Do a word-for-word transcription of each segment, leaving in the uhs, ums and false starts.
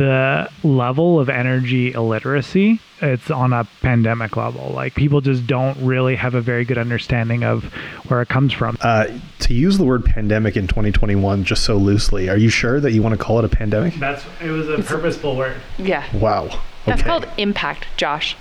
the level of energy illiteracy, it's on a pandemic level. Like, people just don't really have a very good understanding of where it comes from. Uh, to use the word pandemic in twenty twenty-one just so loosely, are you sure that you want to call it a pandemic? That's it was a it's, purposeful word. Yeah. Wow. Okay. That's called impact, Josh.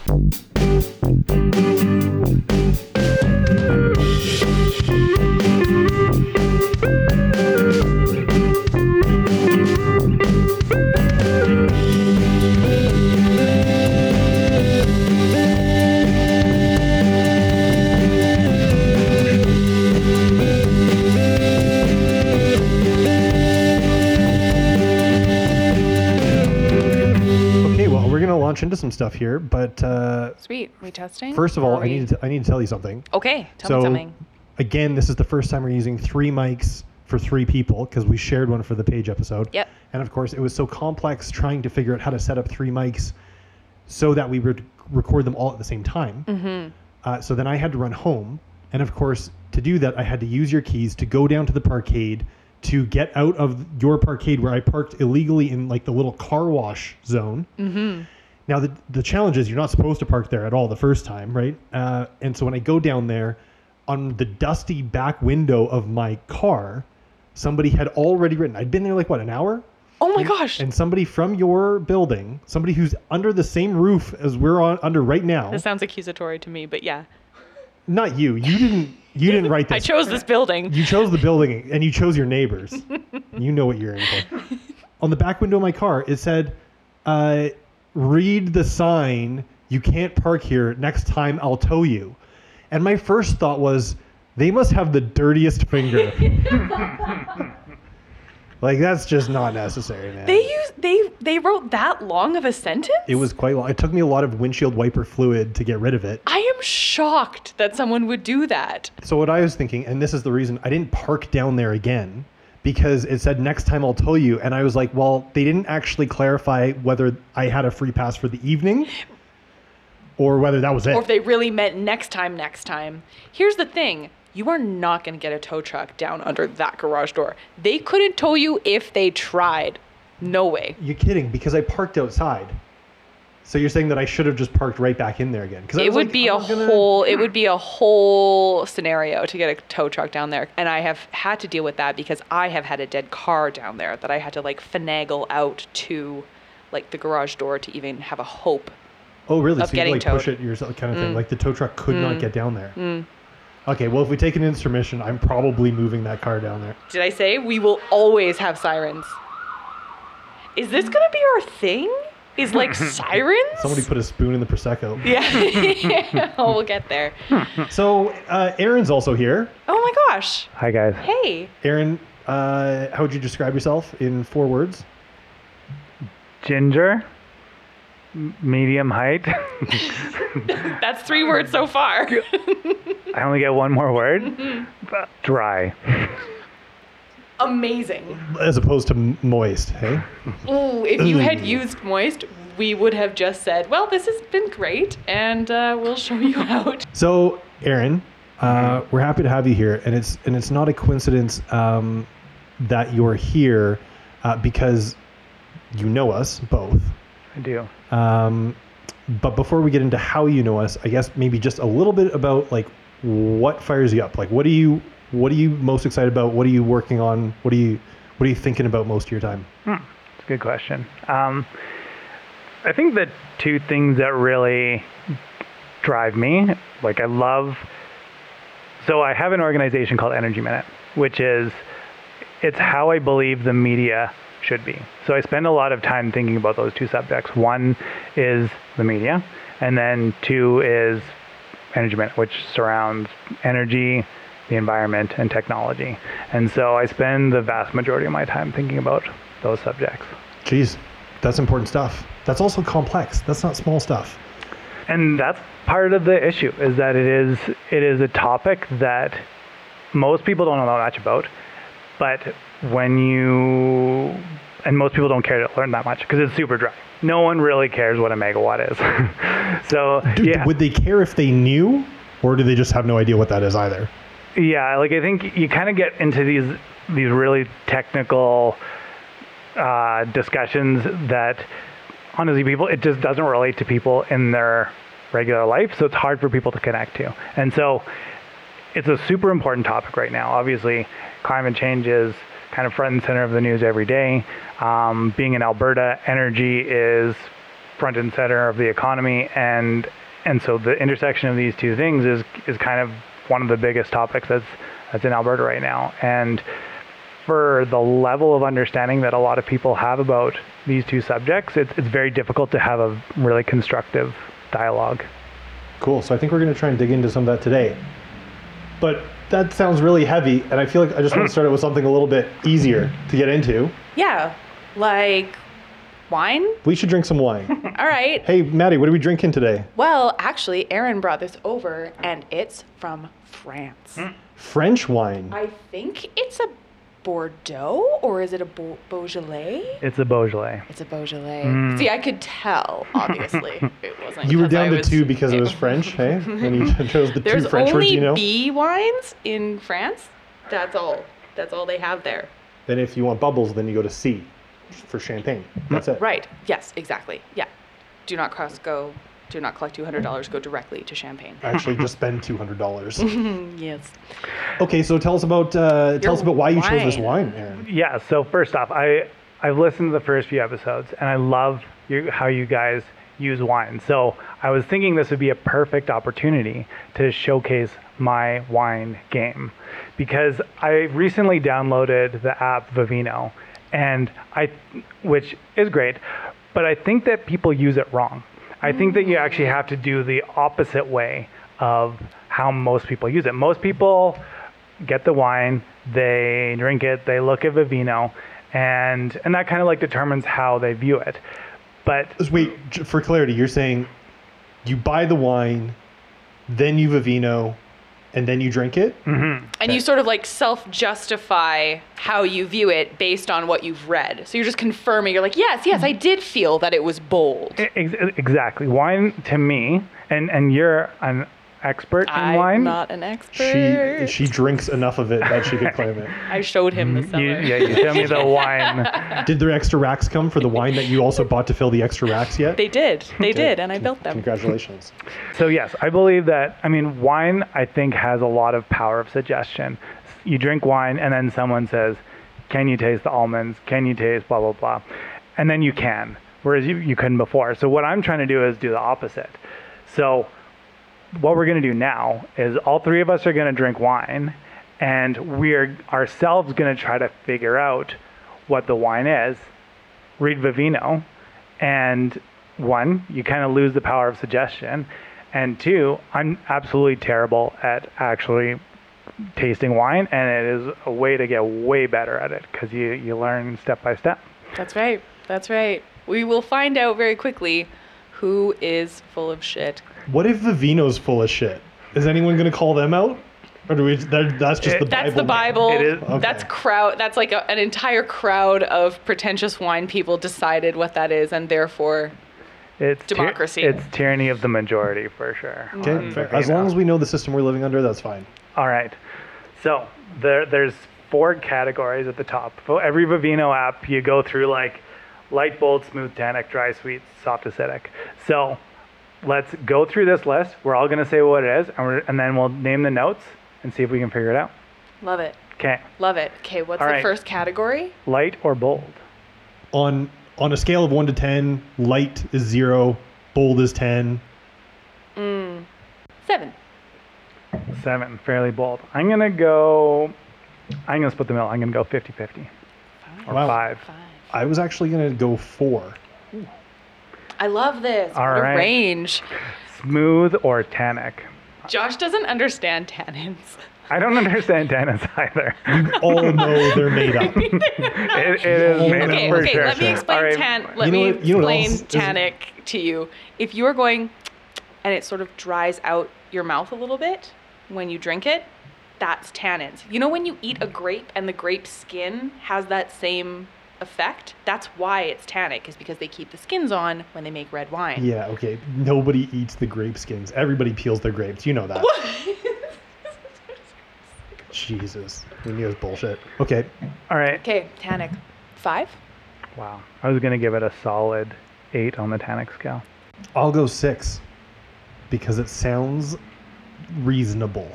Into some stuff here, but uh sweet. Are we testing? First of all, I need to, I need to tell you something. Okay, tell so, me something. Again, this is the first time we're using three mics for three people because we shared one for the Page episode. Yep. And of course, it was so complex trying to figure out how to set up three mics so that we would record them all at the same time. Mm-hmm. Uh, so then I had to run home, and of course, to do that, I had to use your keys to go down to the parkade, to get out of your parkade where I parked illegally in like the little car wash zone. Mm-hmm. Now, the, the challenge is you're not supposed to park there at all the first time, right? Uh, and so when I go down there, on the dusty back window of my car, somebody had already written. I'd been there like, what, an hour? Oh, my and, gosh. And somebody from your building, somebody who's under the same roof as we're on, under right now. This sounds accusatory to me, but yeah. Not you. You didn't. You didn't write this. I chose this building. You chose the building, and you chose your neighbors. You know what you're in for. On the back window of my car, it said... Uh, read the sign, you can't park here, next time I'll tow you. And my first thought was, they must have the dirtiest finger. Like, that's just not necessary, man. They use they they wrote that long of a sentence? It was quite long. It took me a lot of windshield wiper fluid to get rid of it. I am shocked that someone would do that. So what I was thinking, and this is the reason I didn't park down there again, because it said, next time I'll tell you. And I was like, well, they didn't actually clarify whether I had a free pass for the evening or whether that was it. Or if they really meant next time, next time. Here's the thing. You are not going to get a tow truck down under that garage door. They couldn't tow you if they tried. No way. You're kidding, because I parked outside. So you're saying that I should have just parked right back in there again? Because it would like, be a gonna... whole it would be a whole scenario to get a tow truck down there, and I have had to deal with that because I have had a dead car down there that I had to like finagle out to, like the garage door to even have a hope. Oh really? Of so getting you like towed. Push it yourself, kind of thing. Mm. Like the tow truck could mm. not get down there. Mm. Okay, well if we take an intermission, I'm probably moving that car down there. Did I say we will always have sirens? Is this gonna be our thing? Is like sirens? Somebody put a spoon in the Prosecco. Yeah. Oh, we'll get there. So, uh, Aaron's also here. Oh my gosh. Hi, guys. Hey. Aaron, uh, how would you describe yourself in four words? Ginger. Medium height. That's three words so far. I only get one more word. Mm-hmm. Dry. Amazing. As opposed to moist, hey? Ooh, if you had used moist, we would have just said, well, this has been great, and uh, we'll show you out. So, Aaron, uh, we're happy to have you here, and it's and it's not a coincidence um, that you're here uh, because you know us both. I do. Um, but before we get into how you know us, I guess maybe just a little bit about, like, what fires you up? Like, what do you... What are you most excited about? What are you working on? What are you, what are you thinking about most of your time? Hmm. That's a good question. Um, I think the two things that really drive me, like I love, so I have an organization called Energy Minute, which is, it's how I believe the media should be. So I spend a lot of time thinking about those two subjects. One is the media, and then two is Energy Minute, which surrounds energy, the environment, and technology. And so I spend the vast majority of my time thinking about those subjects. Geez, that's important stuff. That's also complex. That's not small stuff. And that's part of the issue, is that it is it is a topic that most people don't know much about, but when you, and most people don't care to learn that much because it's super dry. No one really cares what a megawatt is. So Dude, yeah. Would they care if they knew, or do they just have no idea what that is either? Yeah, like I think you kind of get into these these really technical uh, discussions that honestly people, it just doesn't relate to people in their regular life. So it's hard for people to connect to. And so it's a super important topic right now. Obviously, climate change is kind of front and center of the news every day. Um, being in Alberta, energy is front and center of the economy. And and so the intersection of these two things is is kind of one of the biggest topics that's that's in Alberta right now. And for the level of understanding that a lot of people have about these two subjects, it's, it's very difficult to have a really constructive dialogue. Cool. So I think we're going to try and dig into some of that today. But that sounds really heavy, and I feel like I just want to start it with something a little bit easier to get into. Yeah, like wine? We should drink some wine. All right. Hey, Maddie, what are we drinking today? Well, actually, Aaron brought this over, and it's from France. Mm. French wine? I think it's a Bordeaux, or is it a Bo- Beaujolais? It's a Beaujolais. It's a Beaujolais. Mm. See, I could tell, obviously. It wasn't. You were down I to was, two because it, it was French, hey? And you chose the There's two French words, you know? There's only bee wines in France. That's all. That's all they have there. Then if you want bubbles, then you go to C. For champagne. That's it. Right. Yes, exactly. Yeah. Do not cross go. Do not collect two hundred dollars. Go directly to champagne. Actually, just spend two hundred dollars. Yes. Okay, so tell us about uh, tell Your us about why wine. you chose this wine, Aaron. Yeah, so first off, I, I've listened to the first few episodes, and I love you, how you guys use wine. So I was thinking this would be a perfect opportunity to showcase my wine game, because I recently downloaded the app Vivino, and I, which is great, but I think that people use it wrong. I think that you actually have to do the opposite way of how most people use it. Most people get the wine, they drink it, they look at Vivino, and and that kind of like determines how they view it. But wait, for clarity, you're saying you buy the wine, then you Vivino, and then you drink it? Mm-hmm. And okay. You sort of like self-justify how you view it based on what you've read. So you're just confirming. You're like, yes, yes, I did feel that it was bold. Exactly. Wine to me, and, and you're an expert in I'm wine. I'm not an expert. She, she drinks enough of it that she could claim it. I showed him the cellar. You, yeah, you showed me the wine. Did the extra racks come for the wine that you also bought to fill the extra racks yet? They did. They okay. did, and I Con- built them. Congratulations. So yes, I believe that, I mean, wine, I think, has a lot of power of suggestion. You drink wine, and then someone says, can you taste the almonds? Can you taste blah, blah, blah? And then you can, whereas you, you couldn't before. So what I'm trying to do is do the opposite. So what we're going to do now is all three of us are going to drink wine, and we're ourselves going to try to figure out what the wine is, read Vivino, and one, you kind of lose the power of suggestion, and two, I'm absolutely terrible at actually tasting wine, and it is a way to get way better at it, because you, you learn step by step. That's right. That's right. We will find out very quickly who is full of shit. What if Vivino's full of shit? Is anyone going to call them out? Or do we? That, that's just it, the Bible. That's the Bible. It is. Okay. That's crowd. That's like a, an entire crowd of pretentious wine people decided what that is, and therefore, it's democracy. Ty- it's tyranny of the majority for sure. Okay, mm-hmm. As long as we know the system we're living under, that's fine. All right. So there, there's four categories at the top. For every Vivino app, you go through like light, bold, smooth, tannic, dry, sweet, soft, acidic. So let's go through this list. We're all going to say what it is, and, we're, and then we'll name the notes and see if we can figure it out. Love it. Okay. Love it. Okay, what's all the right. first category? Light or bold? On on a scale of one to ten, light is zero, bold is ten. Mm, seven. Seven, fairly bold. I'm going to go, I'm going to split the middle. I'm going to go fifty-fifty. Five. Or wow. five. Five. I was actually going to go four. Ooh. I love this. All what right. a range. Smooth or tannic? Josh doesn't understand tannins. I don't understand tannins either. We all know they're made up. They're it it is made okay, up for okay, sure. Okay, let me explain, right. tan- let you know me what, explain tannic is to you. If you are going and it sort of dries out your mouth a little bit when you drink it, that's tannins. You know when you eat a grape and the grape skin has that same effect? That's why it's tannic, is because they keep the skins on when they make red wine. Yeah, okay. Nobody eats the grape skins. Everybody peels their grapes. You know that. Jesus. We knew it was bullshit. Okay. All right. Okay, tannic. Five? Wow. I was going to give it a solid eight on the Tannic scale. I'll go six because it sounds reasonable.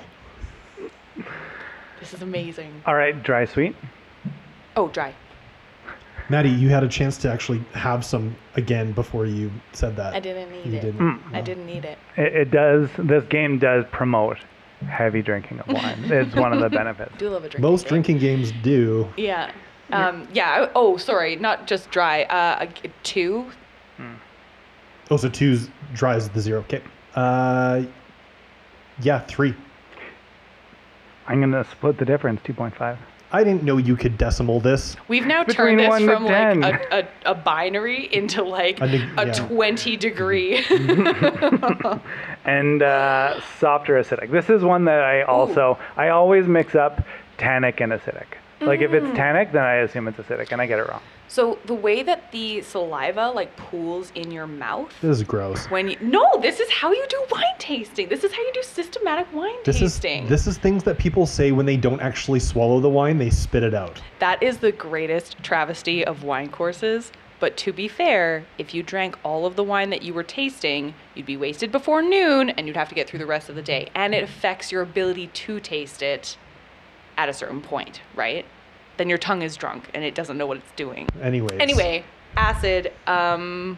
This is amazing. All right, dry sweet. Oh, dry. Maddie, you had a chance to actually have some again before you said that. I didn't need you it. Didn't, mm. no. I didn't need it. it. It does. This game does promote heavy drinking of wine. It's one of the benefits. Do love a drinking Most game. drinking games do. Yeah. Um, yeah. yeah. Oh, sorry. Not just dry. Uh, a two. Mm. Oh, so two's dry is the zero. Okay. Uh, yeah, three. I'm going to split the difference, two point five. I didn't know you could decimal this. We've now Between turned this from like a, a, a binary into like a, dig- a yeah. twenty degree. And uh, softer acidic. This is one that I also, Ooh. I always mix up tannic and acidic. Like mm. if it's tannic, then I assume it's acidic and I get it wrong. So the way that the saliva like pools in your mouth. This is gross. When you, No, this is how you do wine tasting. This is how you do systematic wine this tasting. Is, this is things that people say when they don't actually swallow the wine, they spit it out. That is the greatest travesty of wine courses. But to be fair, if you drank all of the wine that you were tasting, you'd be wasted before noon and you'd have to get through the rest of the day. And it affects your ability to taste it at a certain point, right? Then your tongue is drunk and it doesn't know what it's doing. Anyways. Anyway, acid, um,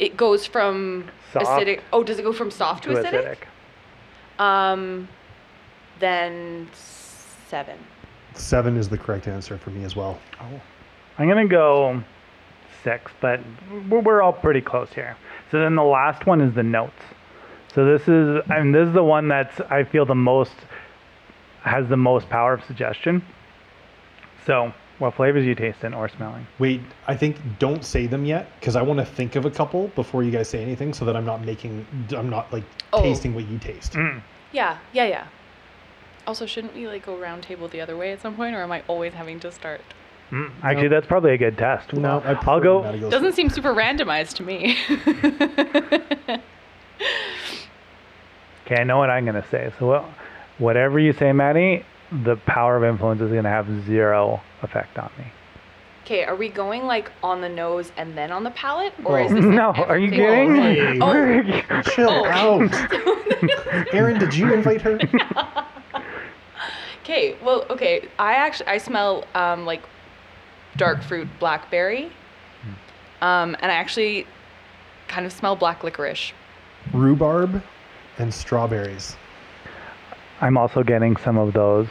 it goes from soft acidic. Oh, does it go from soft to, to acidic? acidic? Um, then seven. Seven is the correct answer for me as well. Oh. I'm going to go six, but we're all pretty close here. So then the last one is the notes. So this is, I mean, this is the one that's, I feel the most, has the most power of suggestion. So, what flavors are you tasting or smelling? Wait, I think don't say them yet because I want to think of a couple before you guys say anything so that I'm not making, I'm not like oh. tasting what you taste. Mm. Yeah, yeah, yeah. Also, shouldn't we like go round table the other way at some point, or am I always having to start? Mm. Actually, nope. That's probably a good test. No, I I'll go. go. Doesn't seem super randomized to me. Okay, I know what I'm going to say. So, well, whatever you say, Maddie, the power of influence is going to have zero effect on me. Okay, are we going like on the nose and then on the palate, or oh. is this like no? Are you kidding? Hey. Oh. Chill oh. out. Erin, did you invite her? Okay, well, okay. I actually I smell um, like dark fruit blackberry, um, and I actually kind of smell black licorice, rhubarb, and strawberries. I'm also getting some of those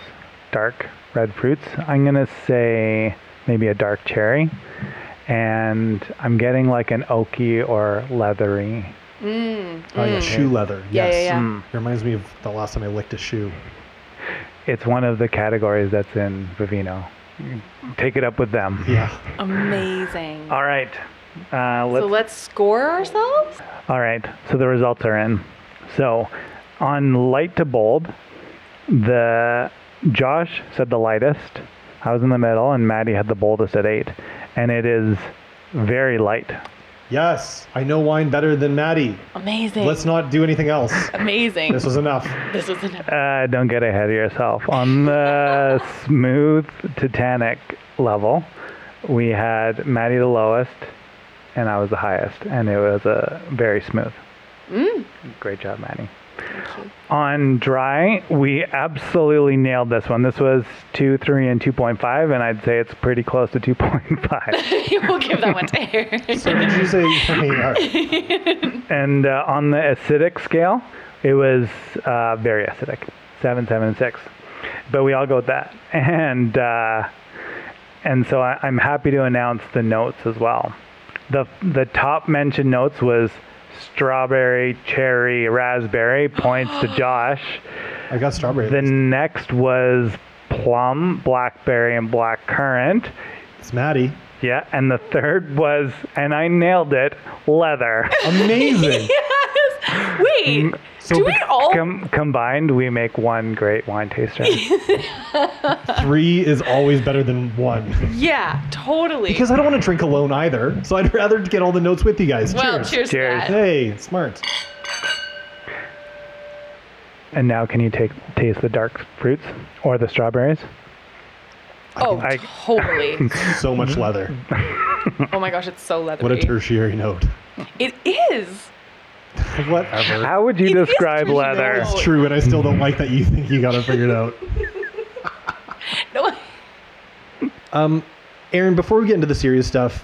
dark red fruits. I'm going to say maybe a dark cherry. And I'm getting like an oaky or leathery. Mm, oh, yeah, mm. Shoe leather. Yes. Yeah, yeah, yeah. Mm. It reminds me of the last time I licked a shoe. It's one of the categories that's in Vivino. Take it up with them. Yeah. Amazing. All right. Uh, let's... So let's score ourselves? All right. So the results are in. So on light to bold, the Josh said the lightest, I was in the middle, and Maddie had the boldest at eight, and it is very light. Yes, I know wine better than Maddie. Amazing. Let's not do anything else. Amazing. This was enough. This was enough. Uh, don't get ahead of yourself. On the smooth Titanic level, we had Maddie the lowest, and I was the highest, and it was uh, very smooth. Mm. Great job, Maddie. On dry, we absolutely nailed this one. This was two, three, and two point five, and I'd say it's pretty close to two point five. We'll give that one to Aaron. So did you say And uh, on the acidic scale, it was uh, very acidic, seven, seven, and six. But we all go with that. And, uh, and so I, I'm happy to announce the notes as well. The, the top mentioned notes was strawberry, cherry, raspberry, points to Josh. I got strawberry. The next was plum, blackberry, and blackcurrant. It's Maddie. Yeah, and the third was, and I nailed it, leather. Amazing. Yes. Wait, so do we all... Com- combined, we make one great wine taster. Three is always better than one. Yeah, totally. Because I don't want to drink alone either, so I'd rather get all the notes with you guys. Well, cheers. Cheers. cheers. Hey, smart. And now can you take taste the dark fruits or the strawberries? Oh, I, totally. So much leather. Oh my gosh, it's so leathery. What a tertiary note. It is. Whatever. How would you it describe leather? It's true, and I still don't like that you think you got it figured out. No. Um, Aaron, before we get into the serious stuff,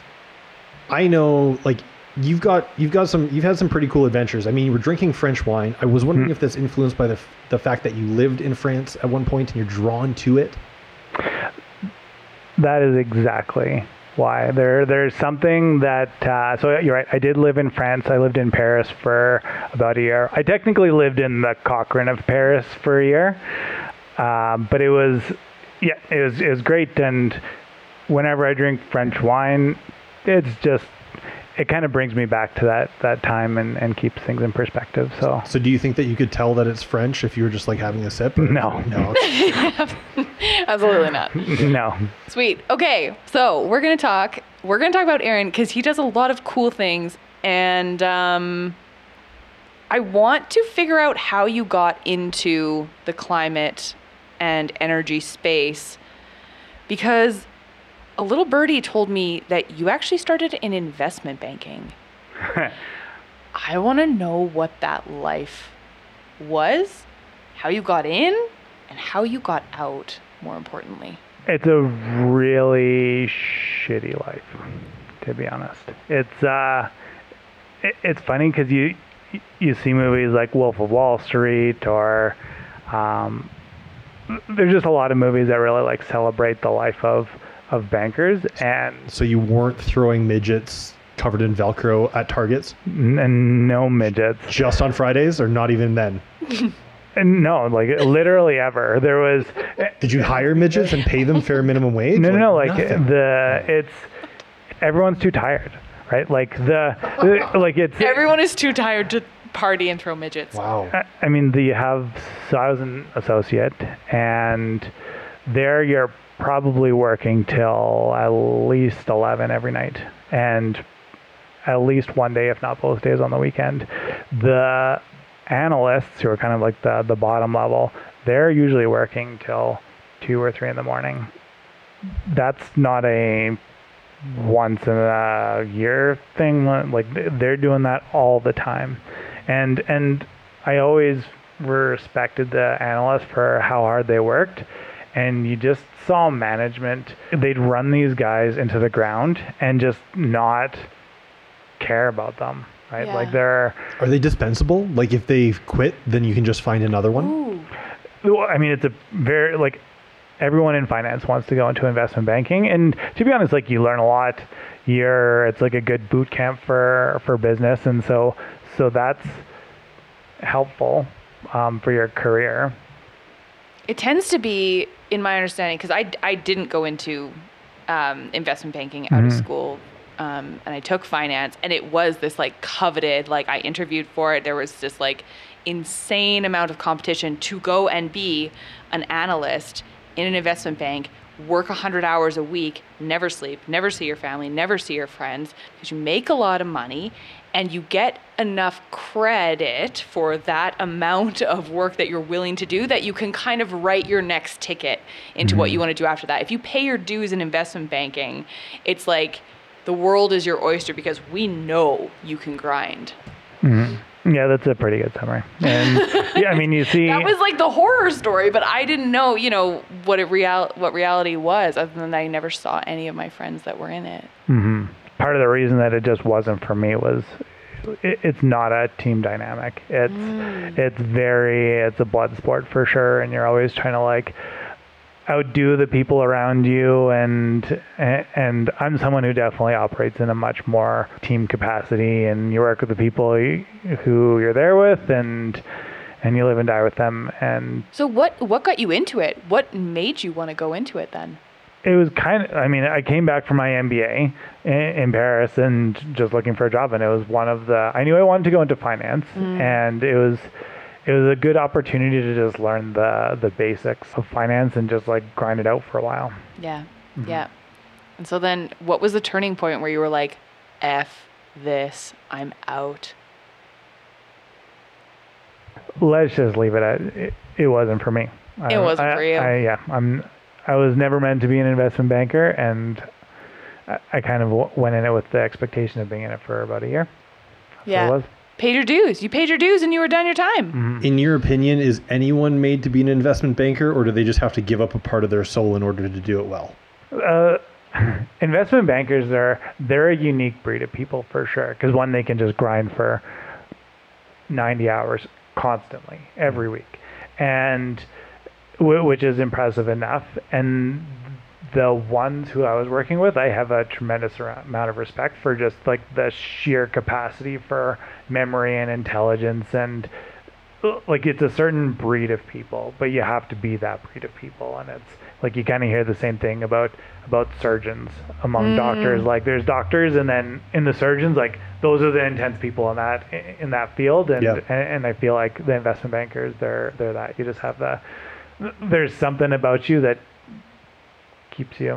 I know, like, you've got you've got some you've had some pretty cool adventures. I mean, you were drinking French wine. I was wondering mm. if that's influenced by the the fact that you lived in France at one point and you're drawn to it. That is exactly why. There, there's something that, uh, so you're right, I did live in France. I lived in Paris for about a year. I technically lived in the Cochrane of Paris for a year, uh, but it was, yeah, it was, it was great. And whenever I drink French wine, it's just, it kind of brings me back to that, that time and, and keeps things in perspective. So, so do you think that you could tell that it's French if you were just like having a sip? Or no. No. Absolutely not. No. Sweet. Okay, so we're gonna talk. We're gonna talk about Aaron because he does a lot of cool things, and um, I want to figure out how you got into the climate and energy space, because a little birdie told me that you actually started in investment banking. I want to know what that life was, how you got in, and how you got out. More importantly, it's a really shitty life, to be honest. It's uh, it, it's funny because you you see movies like Wolf of Wall Street, or um, there's just a lot of movies that really like celebrate the life of of bankers. And so you weren't throwing midgets covered in Velcro at Targets, and no midgets just on Fridays, or not even then. And no, like literally ever. There was. Did you hire midgets and pay them fair minimum wage? No, no, like, no, like the it's everyone's too tired, right? Like the, the like it's everyone is too tired to party and throw midgets. Wow. I, I mean, the you have so I was an associate, and there you're probably working till at least eleven every night, and at least one day, if not both days, on the weekend. The analysts, who are kind of like the the bottom level, they're usually working till two or three in the morning. That's not a once in a year thing. Like, they're doing that all the time, and and I always respected the analysts for how hard they worked. And you just saw management, they'd run these guys into the ground and just not care about them. Right? Yeah. Like they're are they dispensable? Like if they quit, then you can just find another one? Ooh. I mean, it's a very, like, everyone in finance wants to go into investment banking, and to be honest, like, you learn a lot. You're it's like a good boot camp for for business, and so so that's helpful um, for your career. It tends to be, in my understanding, because I I didn't go into um, investment banking out mm-hmm. of school. Um, and I took finance, and it was this like coveted, like I interviewed for it. There was this like insane amount of competition to go and be an analyst in an investment bank, work a hundred hours a week, never sleep, never see your family, never see your friends, because you make a lot of money and you get enough credit for that amount of work that you're willing to do that you can kind of write your next ticket into mm-hmm. what you want to do after that. If you pay your dues in investment banking, it's like, the world is your oyster, because we know you can grind. Mm-hmm. Yeah, that's a pretty good summary. And yeah, I mean, you see, that was like the horror story, but I didn't know, you know, what it real what reality was, other than I never saw any of my friends that were in it. Mm-hmm. Part of the reason that it just wasn't for me was it, it's not a team dynamic. It's mm. it's very it's a blood sport for sure, and you're always trying to like outdo the people around you, and and I'm someone who definitely operates in a much more team capacity, and you work with the people you, who you're there with, and and you live and die with them. And so what what got you into it? What made you want to go into it then? It was kind of, I mean, I came back from my M B A in, in Paris and just looking for a job, and it was one of the, I knew I wanted to go into finance, mm. and it was It was a good opportunity to just learn the the basics of finance and just like grind it out for a while. Yeah. Mm-hmm. Yeah. And so then what was the turning point where you were like, F this, I'm out? Let's just leave it at it, it wasn't for me. It I, wasn't I, for you. I, yeah. I'm I was never meant to be an investment banker, and I, I kind of w- went in it with the expectation of being in it for about a year. That's yeah. What it was. Paid your dues. You paid your dues and you were done your time. Mm-hmm. In your opinion, is anyone made to be an investment banker, or do they just have to give up a part of their soul in order to do it well? Uh, investment bankers, are they're a unique breed of people for sure, because one, they can just grind for ninety hours constantly every week, and w- which is impressive enough. And the ones who I was working with, I have a tremendous amount of respect for, just like the sheer capacity for memory and intelligence, and like it's a certain breed of people, but you have to be that breed of people. And it's like you kind of hear the same thing about about surgeons among mm. doctors. Like there's doctors, and then in the surgeons, like those are the intense people in that in that field. And yep. and, and I feel like the investment bankers, they're they're that. You just have the there's something about you that keeps you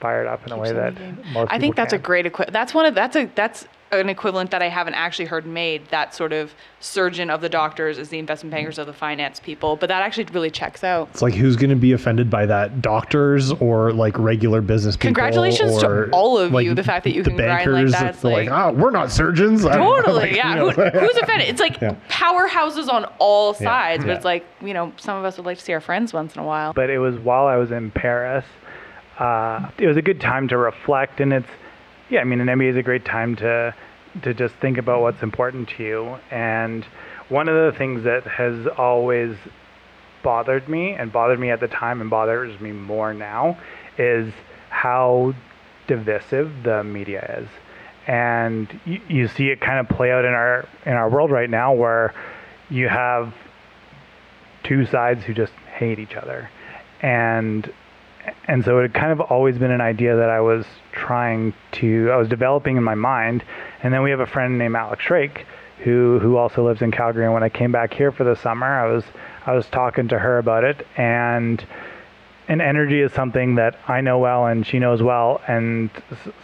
fired up in a way that most people I think that's can. a great equi- that's one of that's a that's an equivalent that I haven't actually heard made, that sort of surgeon of the doctors is the investment bankers of the finance people, but that actually really checks out. It's like, who's going to be offended by that? Doctors or like regular business people? Congratulations or, to all of like, you, the fact that you the can grind like that. It's like, ah, like, oh, we're not surgeons. Totally, like, yeah. You know. Who, who's offended? It's like yeah. powerhouses on all sides, yeah. but yeah. it's like, you know, some of us would like to see our friends once in a while. But it was while I was in Paris, uh, it was a good time to reflect, and it's, yeah, I mean, an M B A is a great time to to just think about what's important to you. And one of the things that has always bothered me, and bothered me at the time and bothers me more now, is how divisive the media is. And you, you see it kind of play out in our in our world right now, where you have two sides who just hate each other. And And so it had kind of always been an idea that I was trying to, I was developing in my mind. And then we have a friend named Alex Schraich, who who also lives in Calgary. And when I came back here for the summer, I was I was talking to her about it. And and energy is something that I know well and she knows well. And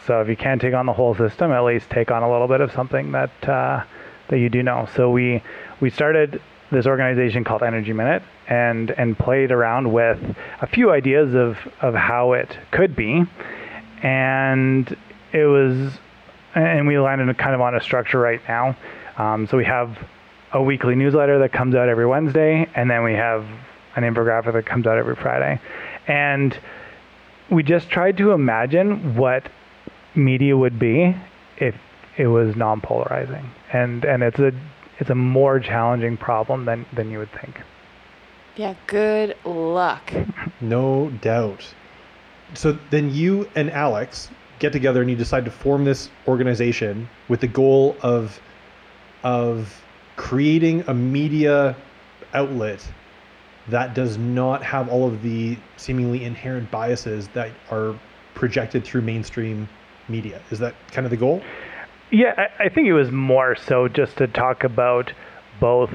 so if you can't take on the whole system, at least take on a little bit of something that uh, that you do know. So we we started this organization called Energy Minute, and and played around with a few ideas of, of how it could be. And it was, and we landed kind of on a structure right now. Um, so we have a weekly newsletter that comes out every Wednesday, and then we have an infographic that comes out every Friday. And we just tried to imagine what media would be if it was non-polarizing. And, and it's a It's a more challenging problem than, than you would think. Yeah, good luck. No doubt. So then you and Alex get together and you decide to form this organization with the goal of of creating a media outlet that does not have all of the seemingly inherent biases that are projected through mainstream media. Is that kind of the goal? Yeah, I think it was more so just to talk about both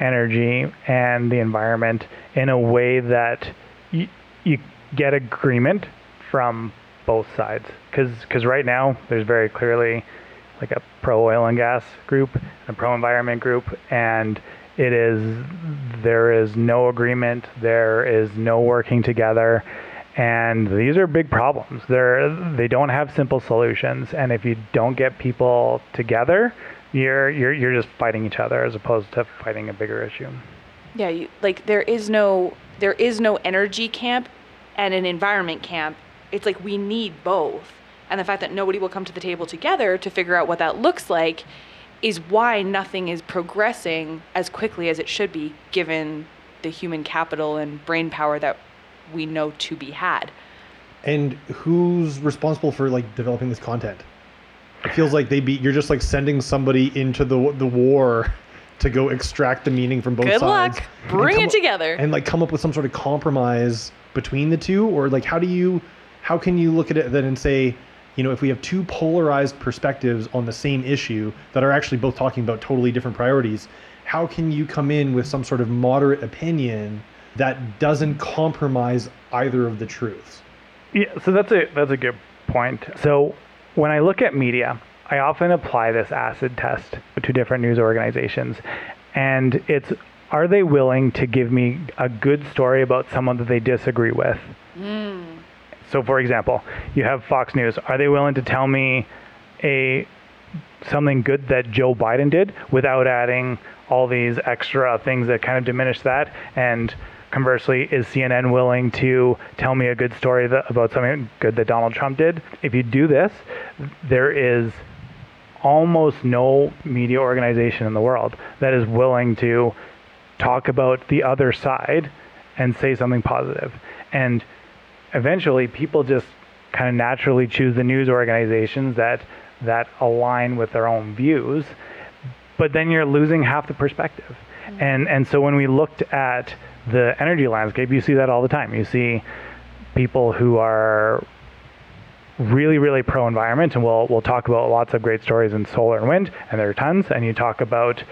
energy and the environment in a way that you, you get agreement from both sides. Because right now, there's very clearly like a pro-oil and gas group, a pro-environment group, and it is there is no agreement, there is no working together. And these are big problems. They're, they don't have simple solutions. And if you don't get people together, you're you're you're just fighting each other as opposed to fighting a bigger issue. Yeah, you, like there is no there is no energy camp and an environment camp. It's like we need both. And the fact that nobody will come to the table together to figure out what that looks like is why nothing is progressing as quickly as it should be, given the human capital and brain power that we know to be had. And who's responsible for like developing this content? It feels like they be you're just like sending somebody into the the war to go extract the meaning from both good sides. Good luck. Bring it up, together. And like come up with some sort of compromise between the two, or like how do you how can you look at it then and say, you know, if we have two polarized perspectives on the same issue that are actually both talking about totally different priorities, how can you come in with some sort of moderate opinion that doesn't compromise either of the truths? Yeah, so that's a that's a good point. So when I look at media, I often apply this acid test to different news organizations. And it's, are they willing to give me a good story about someone that they disagree with Mm. So, for example, you have Fox News. Are they willing to tell me a something good that Joe Biden did without adding all these extra things that kind of diminish that? And conversely, is C N N willing to tell me a good story that, about something good that Donald Trump did? If you do this, there is almost no media organization in the world that is willing to talk about the other side and say something positive. And eventually, people just kind of naturally choose the news organizations that that align with their own views, but then you're losing half the perspective. Mm-hmm. And and so when we looked at the energy landscape, you see that all the time. You see people who are really, really pro-environment, and we'll, we'll talk about lots of great stories in solar and wind, and there are tons, and you talk about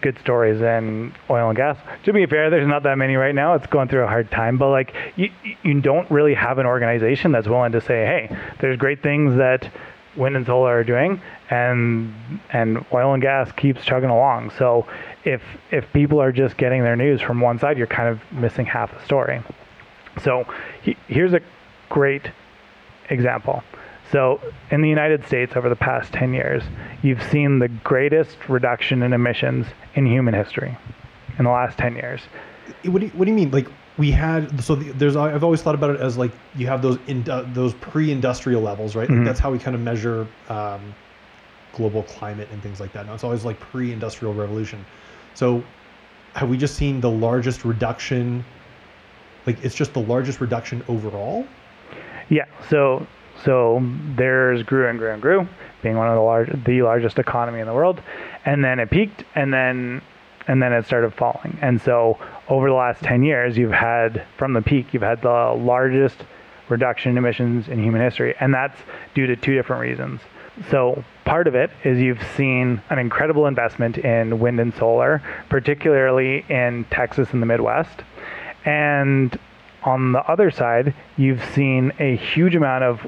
good stories in oil and gas. To be fair, there's not that many right now. It's going through a hard time, but like you, you don't really have an organization that's willing to say, hey, there's great things that wind and solar are doing, and and oil and gas keeps chugging along. So if if people are just getting their news from one side, you're kind of missing half the story. So he, here's a great example. So in the United States over the past ten years, you've seen the greatest reduction in emissions in human history in the last ten years. What do you, what do you mean? Like we had, so there's, I've always thought about it as like, you have those in, uh, those pre-industrial levels, right? Mm-hmm. Like that's how we kind of measure um, global climate and things like that. Now it's always like pre-industrial revolution. So have we just seen the largest reduction? Like it's just the largest reduction overall? Yeah. So, so theirs grew and grew and grew, being one of the large, the largest economy in the world. And then it peaked and then, and then it started falling. And so over the last ten years, you've had, from the peak, you've had the largest reduction in emissions in human history. And that's due to two different reasons. So part of it is you've seen an incredible investment in wind and solar, particularly in Texas and the Midwest. And on the other side, you've seen a huge amount of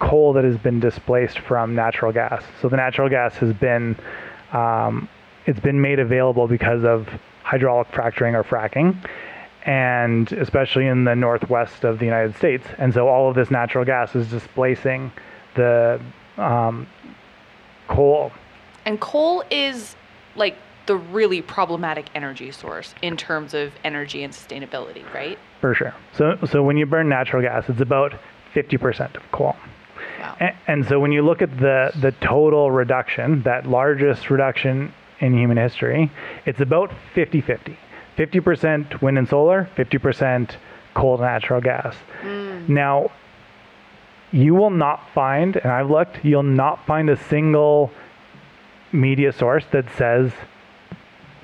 coal that has been displaced from natural gas. So the natural gas has been, um, it's been made available because of hydraulic fracturing or fracking, and especially in the northwest of the United States. And so all of this natural gas is displacing the um, coal. And coal is like the really problematic energy source in terms of energy and sustainability, right? For sure. So, so when you burn natural gas, it's about fifty percent of coal. Wow. And, and so when you look at the, the total reduction, that largest reduction in human history, it's about fifty-fifty. fifty percent wind and solar, fifty percent coal and natural gas. Mm. Now, you will not find, and I've looked, you'll not find a single media source that says,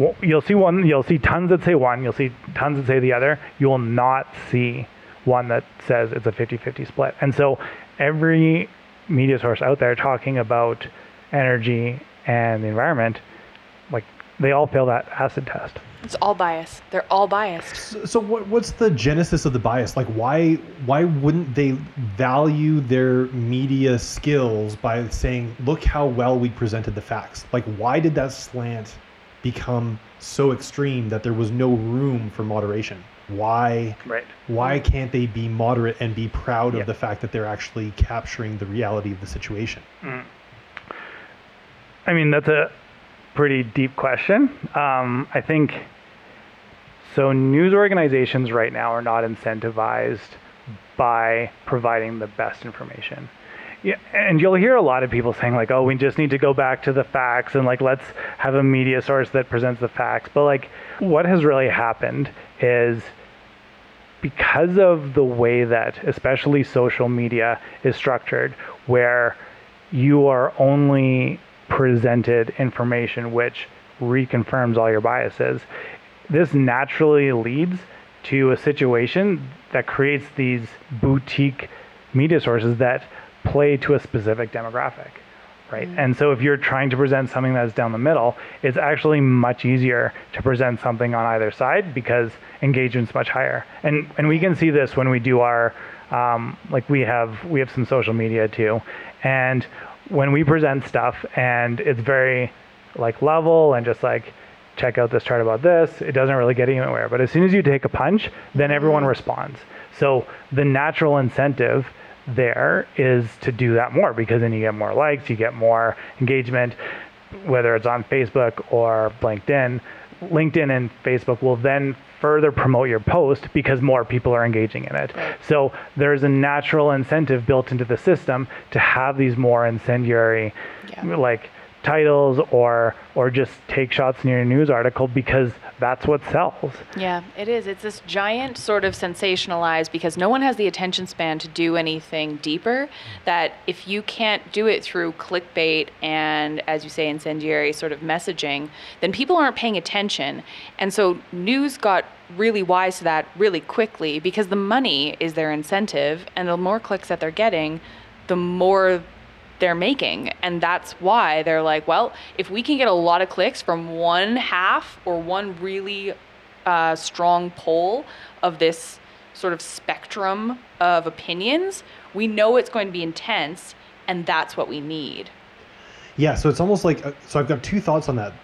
well, you'll see one, you'll see tons that say one, you'll see tons that say the other. You will not see one that says it's a fifty-fifty split. And so every media source out there talking about energy and the environment, like they all fail that acid test. It's all bias. They're all biased. So, so what, what's the genesis of the bias? Like why why wouldn't they value their media skills by saying, look how well we presented the facts? Like why did that slant become so extreme that there was no room for moderation? Why right. Why can't they be moderate and be proud yeah. of the fact that they're actually capturing the reality of the situation? Mm. I mean, that's a pretty deep question. Um, I think, so news organizations right now are not incentivized by providing the best information. Yeah, and you'll hear a lot of people saying like, oh, we just need to go back to the facts and like, let's have a media source that presents the facts. But like what has really happened is because of the way that especially social media is structured, where you are only presented information which reconfirms all your biases, this naturally leads to a situation that creates these boutique media sources that play to a specific demographic, right? Mm. And so if you're trying to present something that's down the middle, it's actually much easier to present something on either side because engagement's much higher. And and we can see this when we do our, um, like we have we have some social media too, and when we present stuff and it's very like level and just like, check out this chart about this, it doesn't really get anywhere. But as soon as you take a punch, then everyone responds. So the natural incentive there is to do that more, because then you get more likes, you get more engagement, whether it's on Facebook or LinkedIn. LinkedIn and Facebook will then further promote your post because more people are engaging in it. Right. So there's a natural incentive built into the system to have these more incendiary yeah. like titles or or just take shots in your news article, because that's what sells. Yeah, it is. It's this giant sort of sensationalized, because no one has the attention span to do anything deeper, that if you can't do it through clickbait and, as you say, incendiary sort of messaging, then people aren't paying attention. And so news got really wise to that really quickly, because the money is their incentive, and the more clicks that they're getting, the more they're making. And that's why they're like, well, if we can get a lot of clicks from one half or one really uh, strong pole of this sort of spectrum of opinions, we know it's going to be intense, and that's what we need. Yeah, so it's almost like, so I've got two thoughts on that.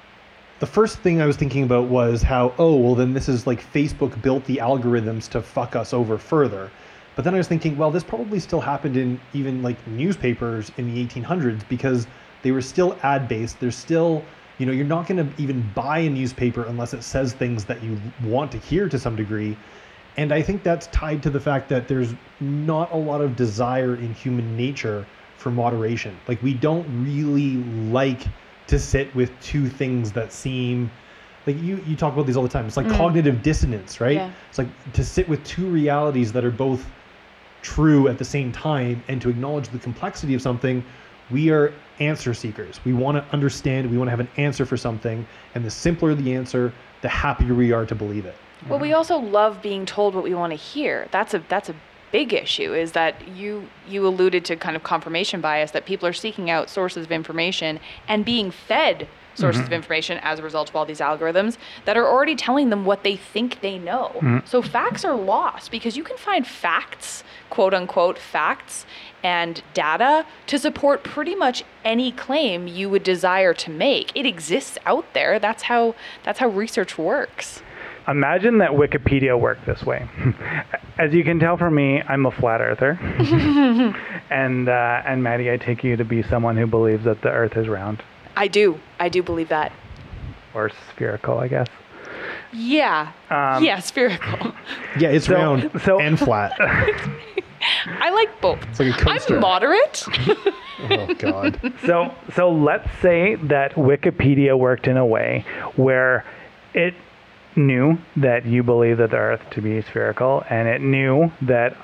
The first thing I was thinking about was how, oh, well, then this is like Facebook built the algorithms to fuck us over further. But then I was thinking, well, this probably still happened in even like newspapers in the eighteen hundreds, because they were still ad-based. There's still, you know, you're not going to even buy a newspaper unless it says things that you want to hear to some degree. And I think that's tied to the fact that there's not a lot of desire in human nature for moderation. Like, we don't really like to sit with two things that seem... Like you, you talk about these all the time. It's like mm. cognitive dissonance, right? Yeah. It's like to sit with two realities that are both true at the same time, and to acknowledge the complexity of something. We are answer seekers. We want to understand, we want to have an answer for something, and the simpler the answer, the happier we are to believe it. Well, we also love being told what we want to hear. That's a that's a big issue, is that you you alluded to kind of confirmation bias, that people are seeking out sources of information and being fed sources mm-hmm. of information as a result of all these algorithms that are already telling them what they think they know. Mm-hmm. So facts are lost, because you can find facts, quote unquote facts, and data to support pretty much any claim you would desire to make. It exists out there. That's how that's how research works. Imagine that Wikipedia worked this way. As you can tell from me, I'm a flat earther. and uh, and Maddie, I take you to be someone who believes that the earth is round. I do. I do believe that. Or spherical, I guess. Yeah. Um, yeah, spherical. Yeah, it's so, round so, and flat. I like both. It's like a coaster. I'm moderate. Oh, God. So, so let's say that Wikipedia worked in a way where it knew that you believe that the earth to be spherical, and it knew that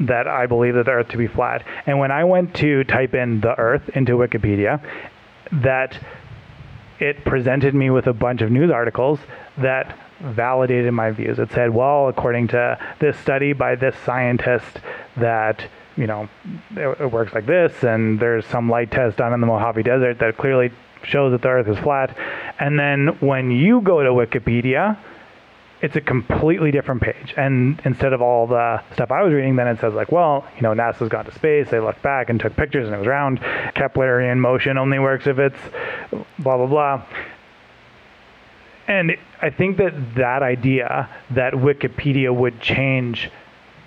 that I believe that the earth to be flat. And when I went to type in the earth into Wikipedia, that it presented me with a bunch of news articles that validated my views. It said, well, according to this study by this scientist, that, you know, it, it works like this, and there's some light test done in the Mojave Desert that clearly shows that the earth is flat. And then when you go to Wikipedia, it's a completely different page. And instead of all the stuff I was reading, then it says like, well, you know, NASA's gone to space, they looked back and took pictures and it was round. Keplerian motion only works if it's blah, blah, blah. And I think that that idea that Wikipedia would change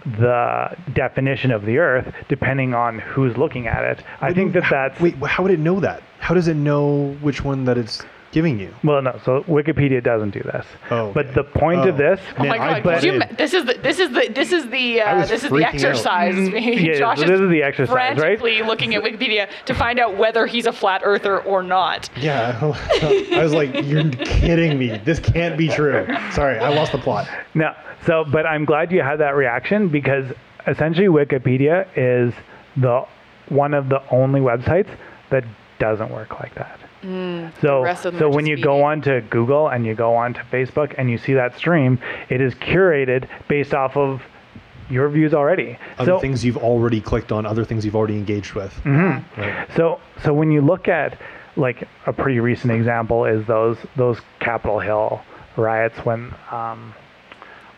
the definition of the earth depending on who's looking at it, I wait, think that that's... Wait, how would it know that? How does it know which one that it's... giving you? Well, no. So Wikipedia doesn't do this. Oh, okay. But the point oh. of this. Man, oh my God! Could you, this is the this is the this is the uh, this is the exercise. yeah, Josh this is, is the exercise, frantically right? looking at Wikipedia to find out whether he's a flat earther or not. Yeah, I was like, you're kidding me. This can't be true. Sorry, I lost the plot. No. So, but I'm glad you had that reaction, because essentially Wikipedia is the one of the only websites that doesn't work like that. Mm, so so when you go onto Google and you go onto Facebook and you see that stream, it is curated based off of your views already. Other so, things you've already clicked on, other things you've already engaged with. Mm-hmm. Right. So so when you look at, like, a pretty recent example is those those Capitol Hill riots when um,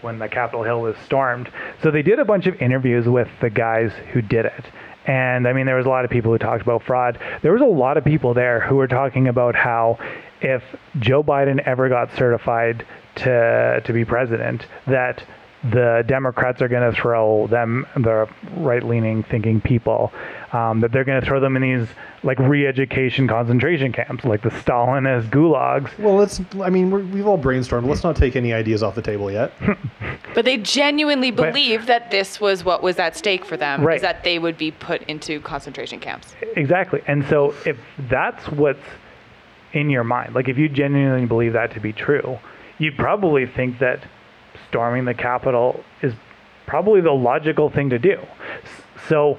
when the Capitol Hill was stormed. So they did a bunch of interviews with the guys who did it. And I mean, there was a lot of people who talked about fraud. There was a lot of people there who were talking about how if Joe Biden ever got certified to to be president, that the Democrats are going to throw them, the right-leaning thinking people, um, that they're going to throw them in these like re-education concentration camps, like the Stalinist gulags. Well, let's, I mean, we're, we've all brainstormed. Let's not take any ideas off the table yet. But they genuinely believe but, that this was what was at stake for them, right. is that they would be put into concentration camps. Exactly. And so if that's what's in your mind, like if you genuinely believe that to be true, you'd probably think that storming the Capitol is probably the logical thing to do. So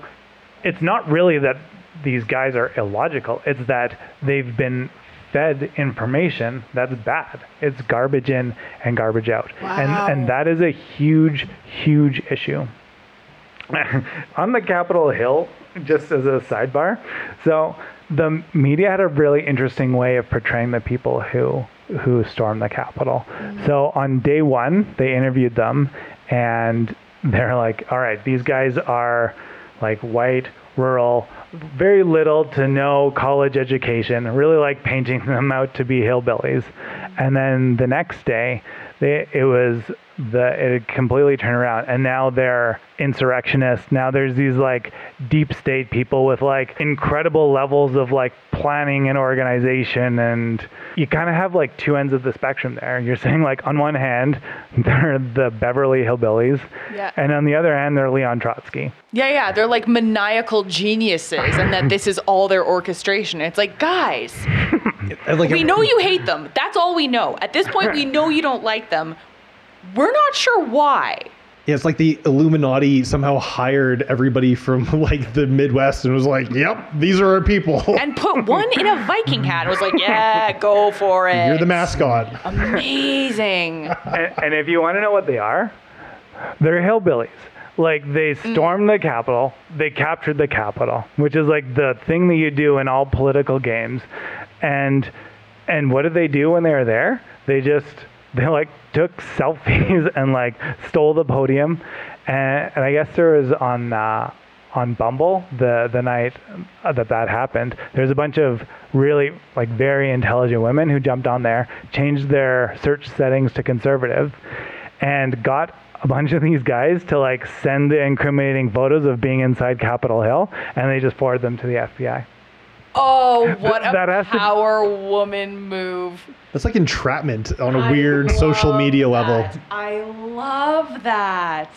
it's not really that these guys are illogical. It's that they've been fed information that's bad. It's garbage in and garbage out. Wow. And and that is a huge, huge issue. On the Capitol Hill, just as a sidebar, so the media had a really interesting way of portraying the people who who stormed the Capitol. Mm-hmm. So on day one, they interviewed them and they're like, all right, these guys are like white, rural, very little to no college education, really like painting them out to be hillbillies. Mm-hmm. And then the next day, they, it was the, it completely turned around and now they're insurrectionists. Now there's these like deep state people with like incredible levels of like planning and organization, and you kind of have like two ends of the spectrum there. You're saying like on one hand they're the Beverly Hillbillies, yeah. and on the other hand they're Leon Trotsky. Yeah, yeah, they're like maniacal geniuses, and that this is all their orchestration. It's like, guys, like we a- know you hate them. That's all we know. At this point, we know you don't like them. We're not sure why. Yeah, it's like the Illuminati somehow hired everybody from like the Midwest and was like, yep, these are our people. And put one in a Viking hat. It was like, yeah, go for it. You're the mascot. Amazing. and, and if you want to know what they are, they're hillbillies. Like they stormed the Capitol, they captured the Capitol, which is like the thing that you do in all political games. And and what did they do when they were there? They just... They like took selfies and like stole the podium, and, and I guess there was on uh, on Bumble the the night that that happened. There's a bunch of really like very intelligent women who jumped on there, changed their search settings to conservative, and got a bunch of these guys to like send the incriminating photos of being inside Capitol Hill, and they just forwarded them to the F B I. Oh, what a that power to, woman move. That's like entrapment on a I weird social media that. level. I love that.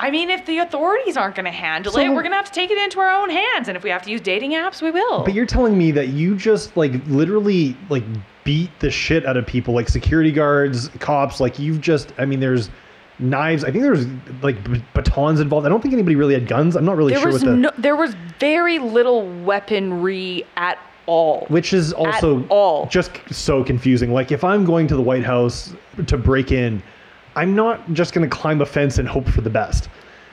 I mean, if the authorities aren't going to handle so, it, we're going to have to take it into our own hands. And if we have to use dating apps, we will. But you're telling me that you just like literally like beat the shit out of people, like security guards, cops, like you've just, I mean, there's knives. I think there was like b- batons involved. I don't think anybody really had guns. I'm not really there sure was what the... No, there was very little weaponry at all. Which is also all. just so confusing. Like if I'm going to the White House to break in, I'm not just going to climb a fence and hope for the best.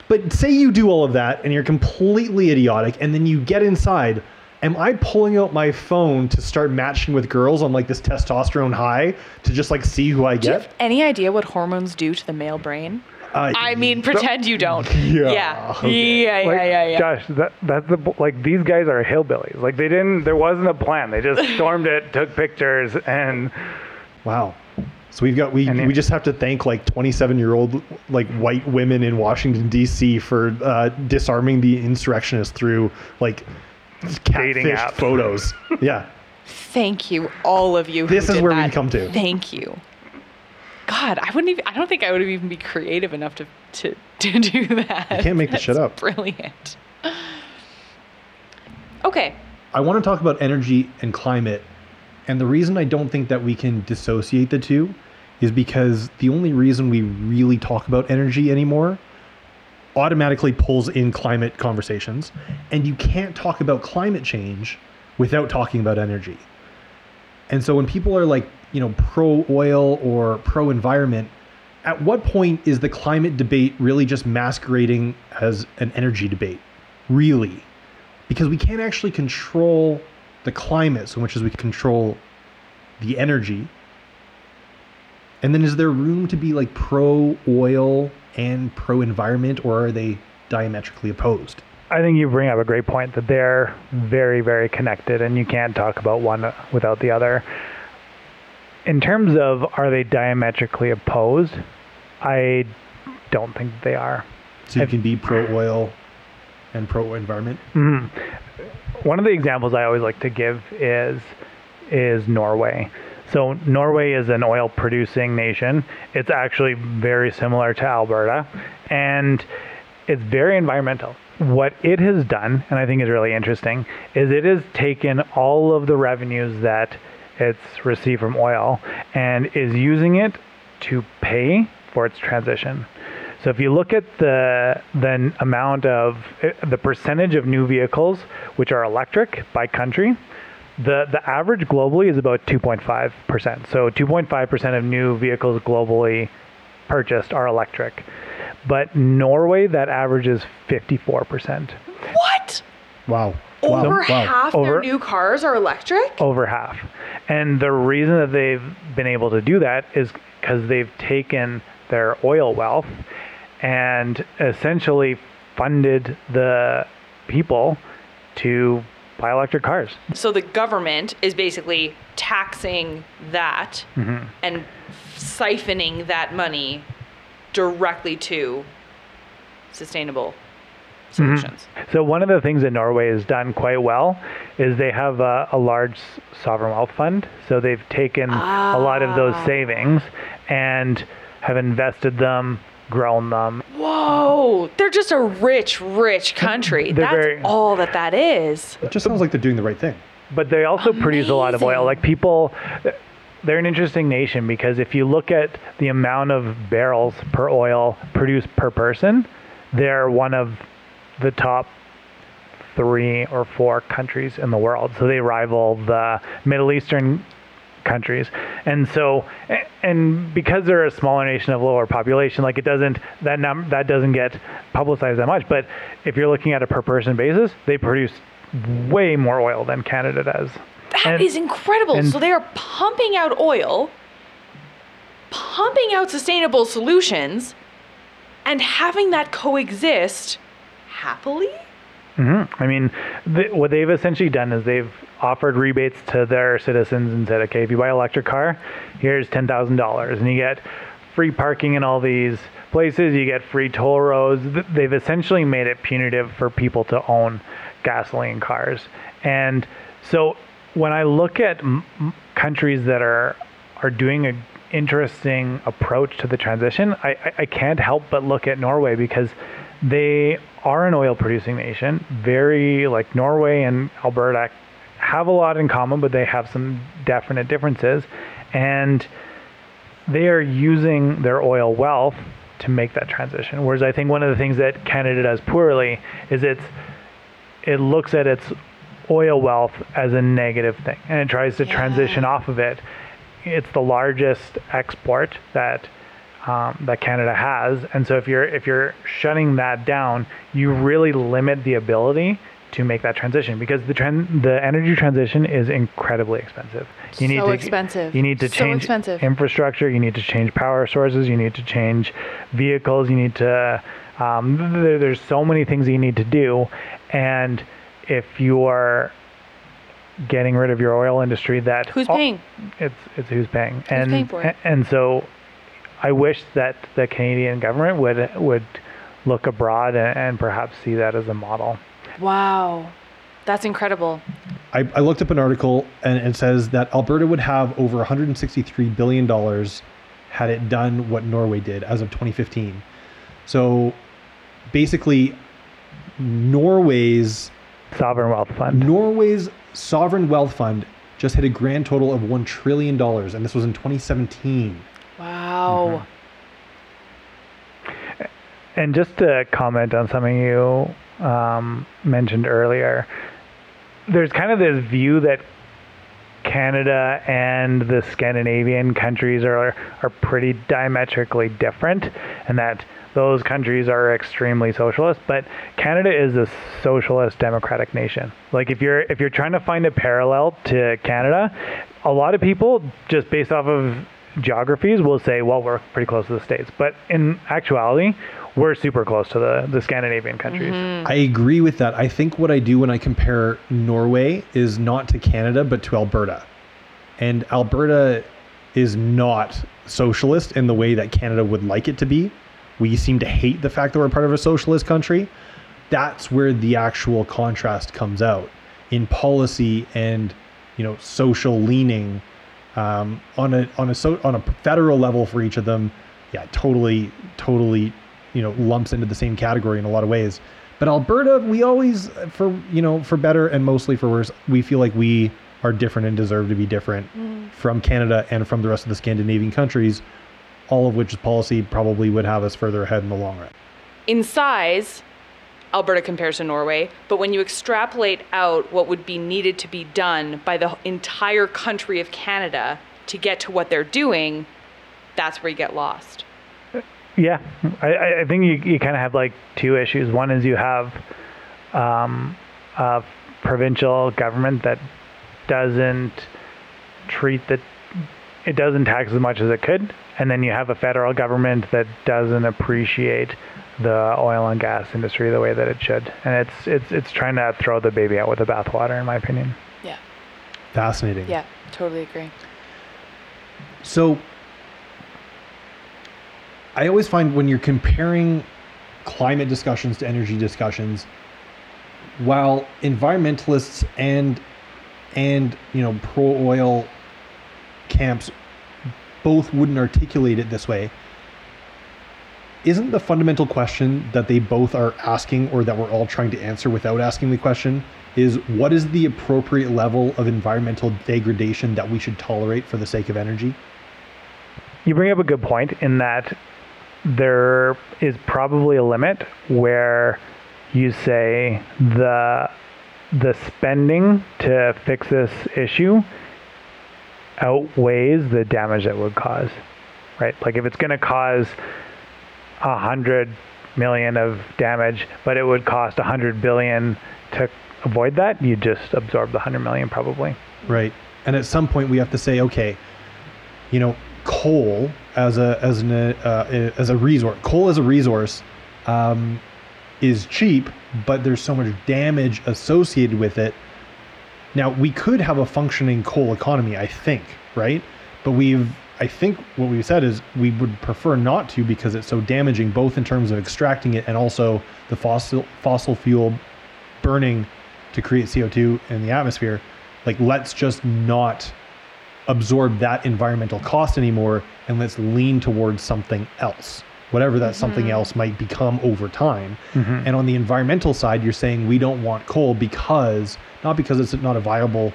But say you do all of that and you're completely idiotic and then you get inside. Am I pulling out my phone to start matching with girls on like this testosterone high to just like see who I get? Do you have any idea what hormones do to the male brain? Uh, I mean, pretend you don't. Yeah. Yeah. Okay. Yeah, yeah, like, yeah, yeah. Josh, that, that's the, like, these guys are hillbillies. Like they didn't, there wasn't a plan. They just stormed it, took pictures and. Wow. So we've got, we we it, just have to thank like twenty-seven year old like white women in Washington D C for uh, disarming the insurrectionists through like dating app photos. Yeah. Thank you, all of you. This who is did where that. we come to. Thank you. God, I wouldn't even. I don't think I would even be creative enough to to, to do that. You can't make this shit up. Brilliant. Okay. I want to talk about energy and climate, and the reason I don't think that we can dissociate the two is because the only reason we really talk about energy anymore automatically pulls in climate conversations, and you can't talk about climate change without talking about energy. And so when people are like, you know, pro oil or pro environment, at what point is the climate debate really just masquerading as an energy debate? Really? Because we can't actually control the climate so much as we control the energy. And then is there room to be like pro oil and pro-environment, or are they diametrically opposed? I think you bring up a great point that they're very, very connected, and you can't talk about one without the other. In terms of are they diametrically opposed, I don't think they are. So you I've, can be pro-oil and pro-environment? Mm-hmm. One of the examples I always like to give is is Norway. So Norway is an oil-producing nation. It's actually very similar to Alberta, and it's very environmental. What it has done, and I think is really interesting, is it has taken all of the revenues that it's received from oil and is using it to pay for its transition. So if you look at the the amount of the percentage of new vehicles which are electric by country, the the average globally is about two point five percent. So two point five percent of new vehicles globally purchased are electric. But Norway, that average is fifty-four percent. What? Wow. Over wow. half wow. their over, new cars are electric? Over half. And the reason that they've been able to do that is because they've taken their oil wealth and essentially funded the people to buy electric cars. So the government is basically taxing that mm-hmm. and siphoning that money directly to sustainable solutions. Mm-hmm. So one of the things that Norway has done quite well is they have a, a large sovereign wealth fund. So they've taken ah. a lot of those savings and have invested them, grown them. Whoa! They're just a rich, rich country. That's very, all that that is. It just sounds like they're doing the right thing. But they also Amazing. Produce a lot of oil. Like people... They're an interesting nation because if you look at the amount of barrels per oil produced per person, they're one of the top three or four countries in the world. So they rival the Middle Eastern countries. And so, and because they're a smaller nation of lower population, like it doesn't, that num- that doesn't get publicized that much. But if you're looking at a per person basis, they produce way more oil than Canada does. That and, is incredible. And, so they are pumping out oil, pumping out sustainable solutions, and having that coexist happily? Mm-hmm. I mean, th- what they've essentially done is they've offered rebates to their citizens and said, okay, if you buy an electric car, here's ten thousand dollars. And you get free parking in all these places. You get free toll roads. They've essentially made it punitive for people to own gasoline cars. And so... When I look at m- countries that are are doing an interesting approach to the transition, I, I, I can't help but look at Norway because they are an oil-producing nation. Very, like Norway and Alberta have a lot in common, but they have some definite differences. And they are using their oil wealth to make that transition. Whereas I think one of the things that Canada does poorly is it's it looks at its oil wealth as a negative thing, and it tries to yeah. transition off of it. It's the largest export that um, that Canada has, and so if you're if you're shutting that down, you really limit the ability to make that transition because the trend, the energy transition is incredibly expensive. You need so to, expensive. You need to change so infrastructure. You need to change power sources. You need to change vehicles. You need to. Um, there, there's so many things you need to do, and if you are getting rid of your oil industry, that who's all, paying? It's it's who's paying. Who's and paying for it? And so, I wish that the Canadian government would would look abroad and, and perhaps see that as a model. Wow, that's incredible. I, I looked up an article and it says that Alberta would have over one hundred sixty-three billion dollars had it done what Norway did as of twenty fifteen. So, basically, Norway's Sovereign Wealth Fund. Norway's Sovereign Wealth Fund just hit a grand total of one trillion dollars, and this was in twenty seventeen. Wow. Mm-hmm. And just to comment on something you um, mentioned earlier, there's kind of this view that Canada and the Scandinavian countries are are pretty diametrically different, and that those countries are extremely socialist, but Canada is a socialist democratic nation. Like if you're if you're trying to find a parallel to Canada, a lot of people just based off of geographies will say, well, we're pretty close to the States. But in actuality, we're super close to the, the Scandinavian countries. Mm-hmm. I agree with that. I think what I do when I compare Norway is not to Canada, but to Alberta. And Alberta is not socialist in the way that Canada would like it to be. We seem to hate the fact that we're part of a socialist country. That's where the actual contrast comes out in policy and, you know, social leaning um, on a on a so, on a federal level for each of them. Yeah, totally, totally, you know, lumps into the same category in a lot of ways. But Alberta, we always, for you know, for better and mostly for worse, we feel like we are different and deserve to be different mm. from Canada and from the rest of the Scandinavian countries, all of which policy probably would have us further ahead in the long run. In size, Alberta compares to Norway, but when you extrapolate out what would be needed to be done by the entire country of Canada to get to what they're doing, that's where you get lost. Yeah, I, I think you, you kind of have like two issues. One is you have um, a provincial government that doesn't treat the, it doesn't tax as much as it could. And then you have a federal government that doesn't appreciate the oil and gas industry the way that it should. And it's it's it's trying to throw the baby out with the bathwater, in my opinion. Yeah. Fascinating. Yeah, totally agree. So I always find when you're comparing climate discussions to energy discussions, while environmentalists and and you know pro-oil camps both wouldn't articulate it this way, isn't the fundamental question that they both are asking, or that we're all trying to answer without asking the question, is what is the appropriate level of environmental degradation that we should tolerate for the sake of energy? You bring up a good point in that there is probably a limit where you say the the spending to fix this issue outweighs the damage that would cause, right? Like if it's going to cause a hundred million of damage, but it would cost a hundred billion to avoid that, you just absorb the hundred million probably. Right. And at some point we have to say, okay, you know, coal as a as an uh, as a resource, coal as a resource um, is cheap, but there's so much damage associated with it. Now we could have a functioning coal economy, I think, right? But we've, I think, what we've said is we would prefer not to because it's so damaging, both in terms of extracting it and also the fossil fossil fuel burning to create C O two in the atmosphere. Like, let's just not absorb that environmental cost anymore, and let's lean towards something else, whatever that mm-hmm. something else might become over time. Mm-hmm. And on the environmental side, you're saying we don't want coal because, not because it's not a viable,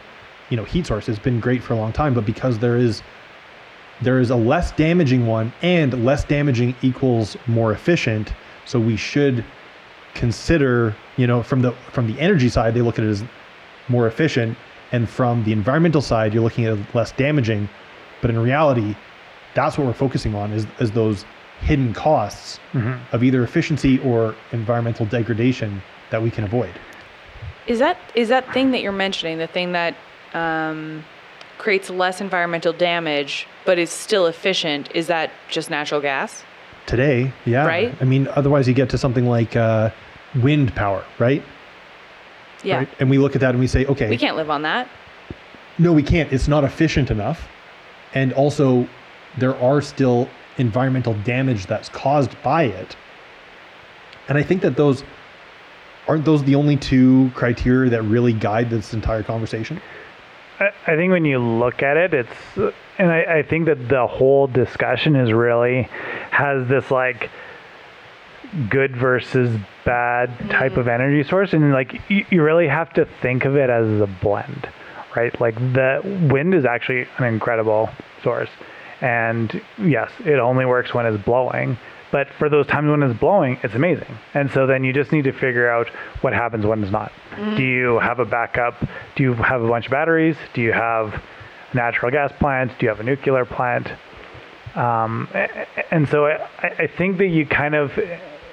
you know, heat source, it's been great for a long time, but because there is there is a less damaging one, and less damaging equals more efficient. So we should consider, you know, from the from the energy side, they look at it as more efficient. And from the environmental side, you're looking at less damaging, but in reality, that's what we're focusing on is, is those hidden costs mm-hmm. of either efficiency or environmental degradation that we can avoid. Is that is that thing that you're mentioning, the thing that um, creates less environmental damage, but is still efficient, is that just natural gas? Today, yeah. Right? I mean, otherwise you get to something like uh, wind power, right? Yeah. Right? And we look at that and we say, okay, we can't live on that. No, we can't. It's not efficient enough. And also there are still environmental damage that's caused by it. And I think that those, aren't those the only two criteria that really guide this entire conversation? I, I think when you look at it, it's, and I, I think that the whole discussion is really, has this like, good versus bad type mm-hmm. of energy source, and like you, you really have to think of it as a blend, right? Like the wind is actually an incredible source, and yes, it only works when it's blowing, but for those times when it's blowing, it's amazing. And so then you just need to figure out what happens when it's not. Mm-hmm. Do you have a backup? Do you have a bunch of batteries? Do you have a natural gas plant? Do you have a nuclear plant? Um, and so I, I think that you kind of,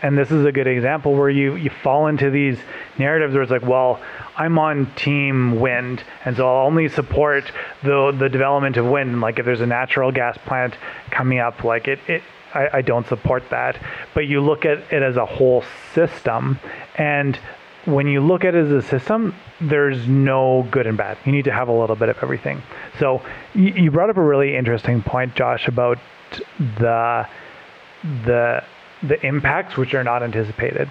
and this is a good example where you, you fall into these narratives where it's like, well, I'm on team wind, and so I'll only support the the development of wind. Like if there's a natural gas plant coming up, like it, it I, I don't support that. But you look at it as a whole system, and when you look at it as a system, there's no good and bad. You need to have a little bit of everything. So you brought up a really interesting point, Josh, about the the the impacts which are not anticipated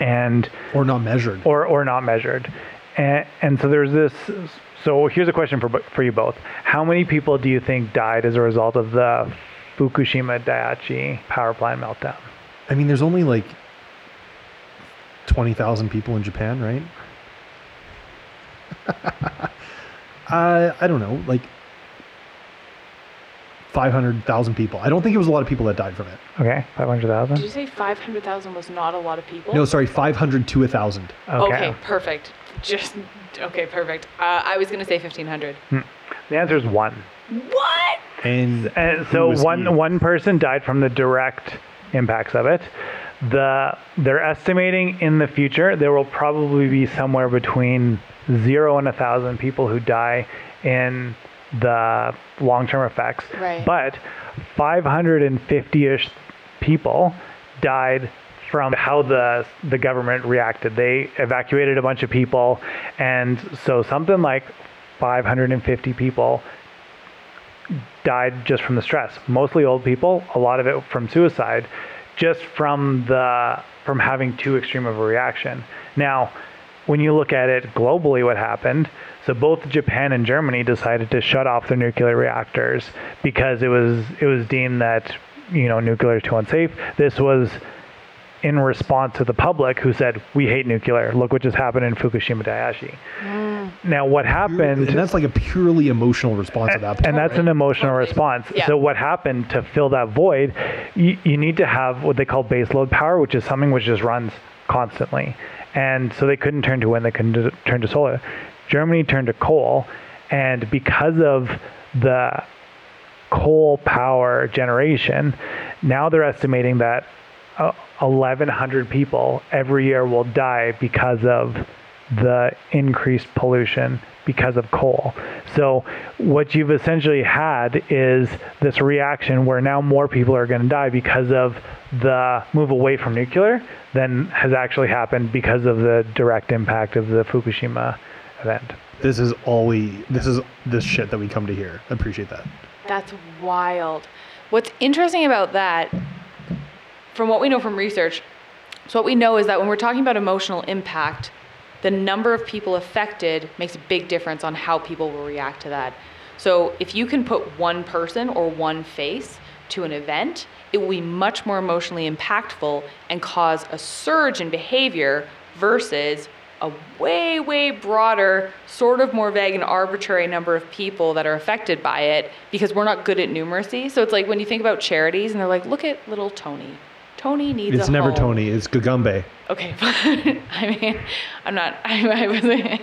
and or not measured or or not measured. And, and so there's this. So here's a question for for you both: how many people do you think died as a result of the Fukushima Daiichi power plant meltdown? I mean, there's only like twenty thousand people in Japan, right? uh, I don't know, like five hundred thousand people. I don't think it was a lot of people that died from it. Okay, five hundred thousand? Did you say five hundred thousand was not a lot of people? No, sorry, five hundred to one thousand. Okay. okay, perfect. Just, okay, perfect. Uh, I was going to say fifteen hundred. Hmm. The answer is one. What? And, and so one you? one person died from the direct impacts of it. The they're estimating in the future there will probably be somewhere between zero and a thousand people who die in the long-term effects. Right. But five hundred fifty-ish people died from how the the government reacted. They evacuated a bunch of people, and so something like five hundred fifty people died just from the stress. Mostly old people, a lot of it from suicide, just from the from having too extreme of a reaction. Now, when you look at it globally, what happened? So both Japan and Germany decided to shut off their nuclear reactors because it was it was deemed that, you know, nuclear is too unsafe. This was in response to the public who said, we hate nuclear. Look what just happened in Fukushima Daiichi. Yeah. Now what happened... And that's like a purely emotional response to that point. And that's right? an emotional right. response. Yeah. So what happened to fill that void, you, you need to have what they call baseload power, which is something which just runs constantly. And so they couldn't turn to wind, they couldn't do, turn to solar. Germany turned to coal, and because of the coal power generation, now they're estimating that Uh, eleven hundred people every year will die because of the increased pollution because of coal. So what you've essentially had is this reaction where now more people are going to die because of the move away from nuclear than has actually happened because of the direct impact of the Fukushima event. This is all we, this is this shit that we come to hear. I appreciate that. That's wild. What's interesting about that, from what we know from research, so what we know is that when we're talking about emotional impact, the number of people affected makes a big difference on how people will react to that. So if you can put one person or one face to an event, it will be much more emotionally impactful and cause a surge in behavior versus a way, way broader, sort of more vague and arbitrary number of people that are affected by it, because we're not good at numeracy. So it's like when you think about charities and they're like, look at little Tony. Tony needs it's a It's never home. Tony. It's Gagumbe. Okay. I mean, I'm not... I, I wasn't,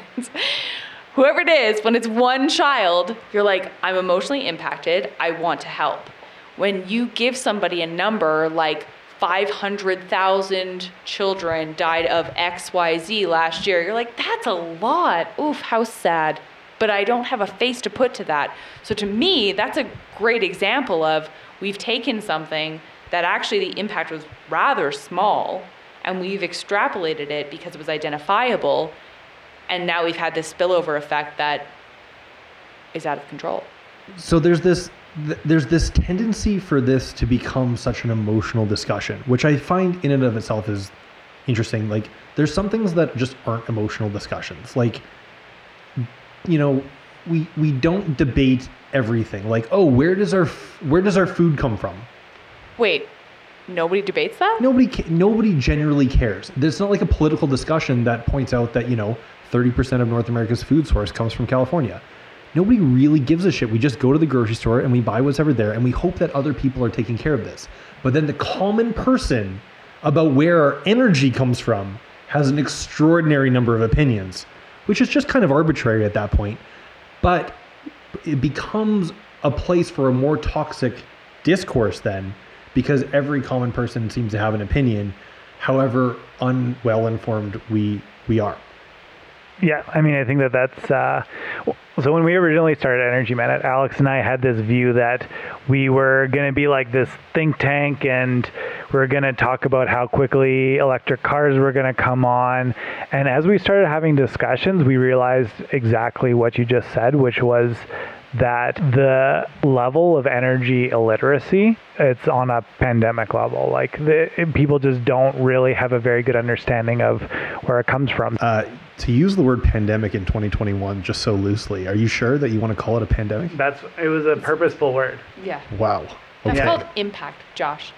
whoever it is, when it's one child, you're like, I'm emotionally impacted. I want to help. When you give somebody a number like five hundred thousand children died of X Y Z last year, you're like, that's a lot. Oof, how sad. But I don't have a face to put to that. So to me, that's a great example of we've taken something that actually the impact was rather small, and we've extrapolated it because it was identifiable, and now we've had this spillover effect that is out of control. So there's this th- there's this tendency for this to become such an emotional discussion, which I find in and of itself is interesting. Like, there's some things that just aren't emotional discussions. Like, you know, we we don't debate everything. Like, oh, where does our f- where does our food come from? Wait, nobody debates that? Nobody ca- nobody generally cares. There's not like a political discussion that points out that, you know, thirty percent of North America's food source comes from California. Nobody really gives a shit. We just go to the grocery store and we buy whatever's there, and we hope that other people are taking care of this. But then the common person about where our energy comes from has an extraordinary number of opinions, which is just kind of arbitrary at that point. But it becomes a place for a more toxic discourse then, because every common person seems to have an opinion, however unwell informed we we are. Yeah, I mean, I think that that's uh, So when we originally started Energy Minute, Alex and I had this view that we were going to be like this think tank, and we were going to talk about how quickly electric cars were going to come on. And as we started having discussions, we realized exactly what you just said, which was that the level of energy illiteracy, it's on a pandemic level. Like the, people just don't really have a very good understanding of where it comes from. Uh, to use the word pandemic in twenty twenty-one just so loosely, are you sure that you want to call it a pandemic? That's it was a purposeful word. Yeah. Wow. Okay. That's called impact, Josh.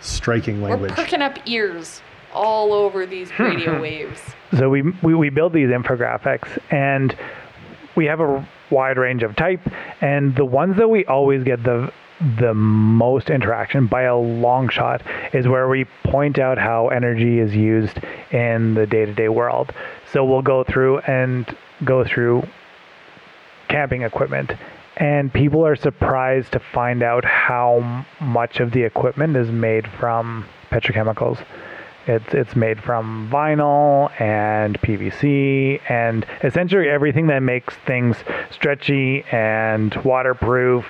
Striking language. We're perking up ears all over these radio waves. So we, we we build these infographics, and we have a wide range of type, and the ones that we always get the the most interaction by a long shot is where we point out how energy is used in the day-to-day world. So we'll go through and go through camping equipment, and people are surprised to find out how much of the equipment is made from petrochemicals. It's it's made from vinyl and P V C and essentially everything that makes things stretchy and waterproof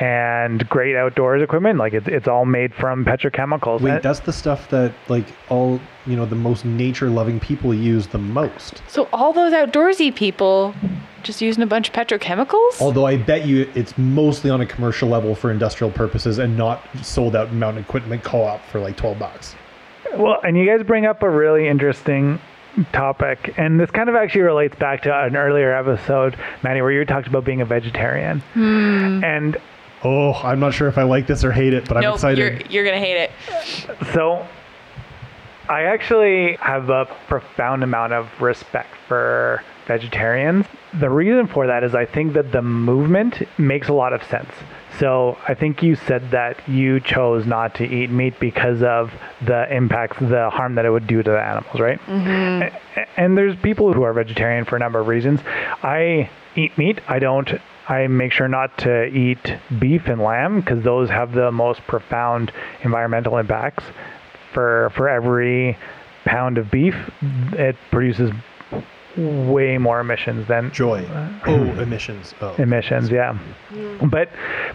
and great outdoors equipment. Like it's it's all made from petrochemicals. Wait, that's the stuff that like all you know the most nature loving people use the most. So all those outdoorsy people just using a bunch of petrochemicals? Although I bet you it's mostly on a commercial level for industrial purposes and not sold out mountain equipment co-op for like twelve bucks. Well, and you guys bring up a really interesting topic, and this kind of actually relates back to an earlier episode, Maddie, where you talked about being a vegetarian. Mm. And oh, I'm not sure if I like this or hate it, but nope, I'm excited. You're, you're going to hate it. So I actually have a profound amount of respect for vegetarians. The reason for that is I think that the movement makes a lot of sense. So I think you said that you chose not to eat meat because of the impacts, the harm that it would do to the animals, right? Mm-hmm. And there's people who are vegetarian for a number of reasons. I eat meat. I don't. I make sure not to eat beef and lamb because those have the most profound environmental impacts. For for every pound of beef, it produces way more emissions than joy. Uh, oh, emissions. Oh. Emissions, yeah. yeah. But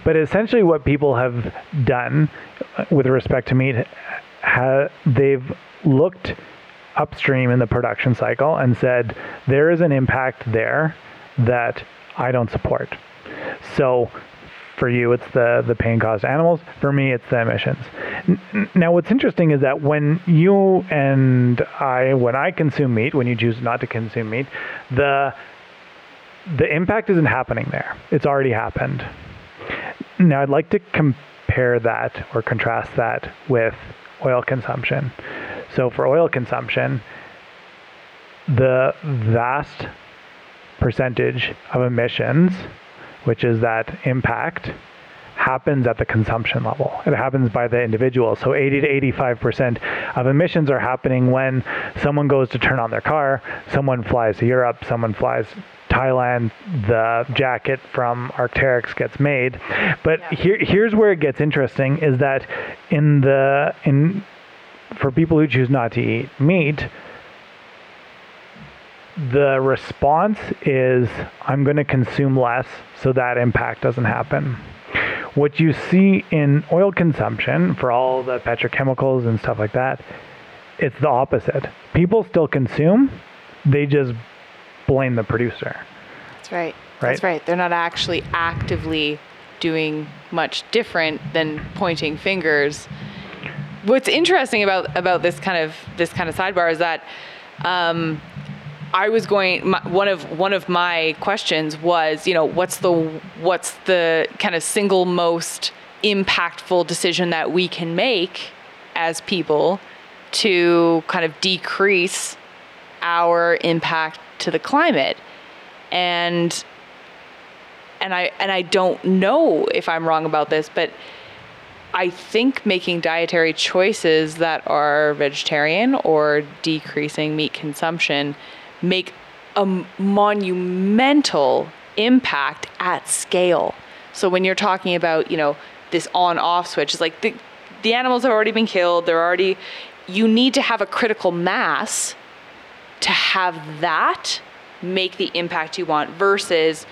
but essentially, what people have done with respect to meat, ha, they've looked upstream in the production cycle and said there is an impact there that I don't support. So for you, it's the the pain caused to animals. For me, it's the emissions. Now, what's interesting is that when you and I, when I consume meat, when you choose not to consume meat, the the impact isn't happening there. It's already happened. Now, I'd like to compare that or contrast that with oil consumption. So for oil consumption, the vast percentage of emissions, which is that impact, happens at the consumption level. It happens by the individual. So eighty to eighty-five percent of emissions are happening when someone goes to turn on their car, someone flies to Europe, someone flies Thailand, the jacket from Arc'teryx gets made. But yeah. here, here's where it gets interesting is that in the in for people who choose not to eat meat, the response is I'm going to consume less so that impact doesn't happen. What you see in oil consumption for all the petrochemicals and stuff like that, it's the opposite. People still consume, they just blame the producer. That's right. right. That's right. They're not actually actively doing much different than pointing fingers. What's interesting about, about this kind of this kind of sidebar is that um, I was going, my, one of one of my questions was, you know, what's the what's the kind of single most impactful decision that we can make as people to kind of decrease our impact to the climate? And and I and I don't know if I'm wrong about this, but I think making dietary choices that are vegetarian or decreasing meat consumption make a monumental impact at scale. So when you're talking about, you know, this on-off switch, it's like the, the animals have already been killed. They're already, you need to have a critical mass to have that make the impact you want versus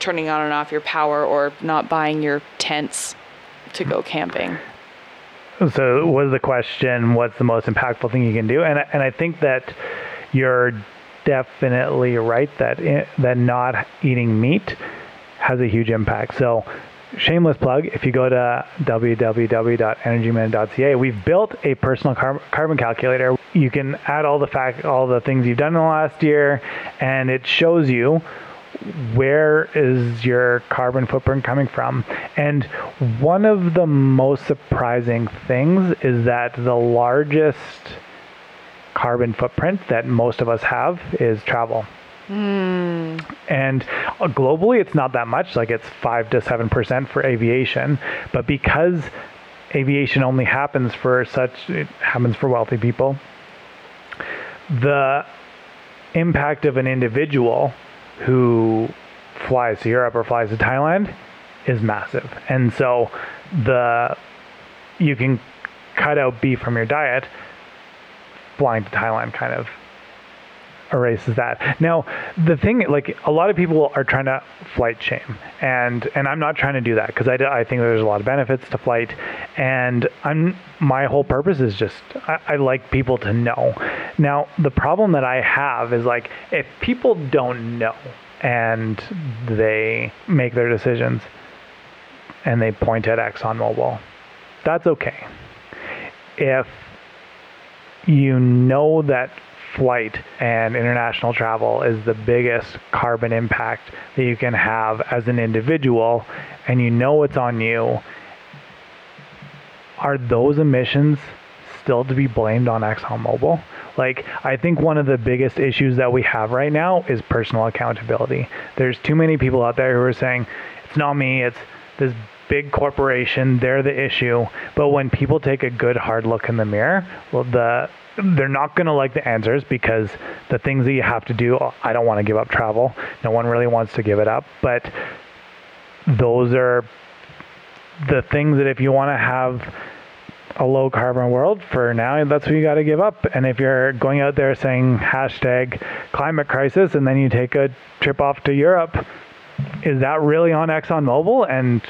turning on and off your power or not buying your tents to go camping. So was the question, what's the most impactful thing you can do? And I, and I think that you're definitely right that in, that not eating meat has a huge impact. So shameless plug, if you go to w w w dot energy minute dot c a, we've built a personal car- carbon calculator. You can add all the fact, all the things you've done in the last year, and it shows you where is your carbon footprint coming from. And one of the most surprising things is that the largest carbon footprint that most of us have is travel. Mm. And globally, it's not that much, like it's five to seven percent for aviation. But because aviation only happens for such, it happens for wealthy people, the impact of an individual who flies to Europe or flies to Thailand is massive. And so the you can cut out beef from your diet, flying to Thailand kind of erases that. Now, the thing, like, a lot of people are trying to flight shame, and and I'm not trying to do that, because I, I think there's a lot of benefits to flight, and I'm my whole purpose is just I, I like people to know. Now, the problem that I have is, like, if people don't know and they make their decisions and they point at ExxonMobil, that's okay. If you know that flight and international travel is the biggest carbon impact that you can have as an individual, and you know it's on you, are those emissions still to be blamed on ExxonMobil? Like, I think one of the biggest issues that we have right now is personal accountability. There's too many people out there who are saying, it's not me, it's this big corporation, they're the issue. But when people take a good hard look in the mirror, well, the they're not going to like the answers, because the things that you have to do, I don't want to give up travel. No one really wants to give it up. But those are the things that if you want to have a low carbon world for now, that's what you got to give up. And if you're going out there saying hashtag climate crisis, and then you take a trip off to Europe, is that really on ExxonMobil? And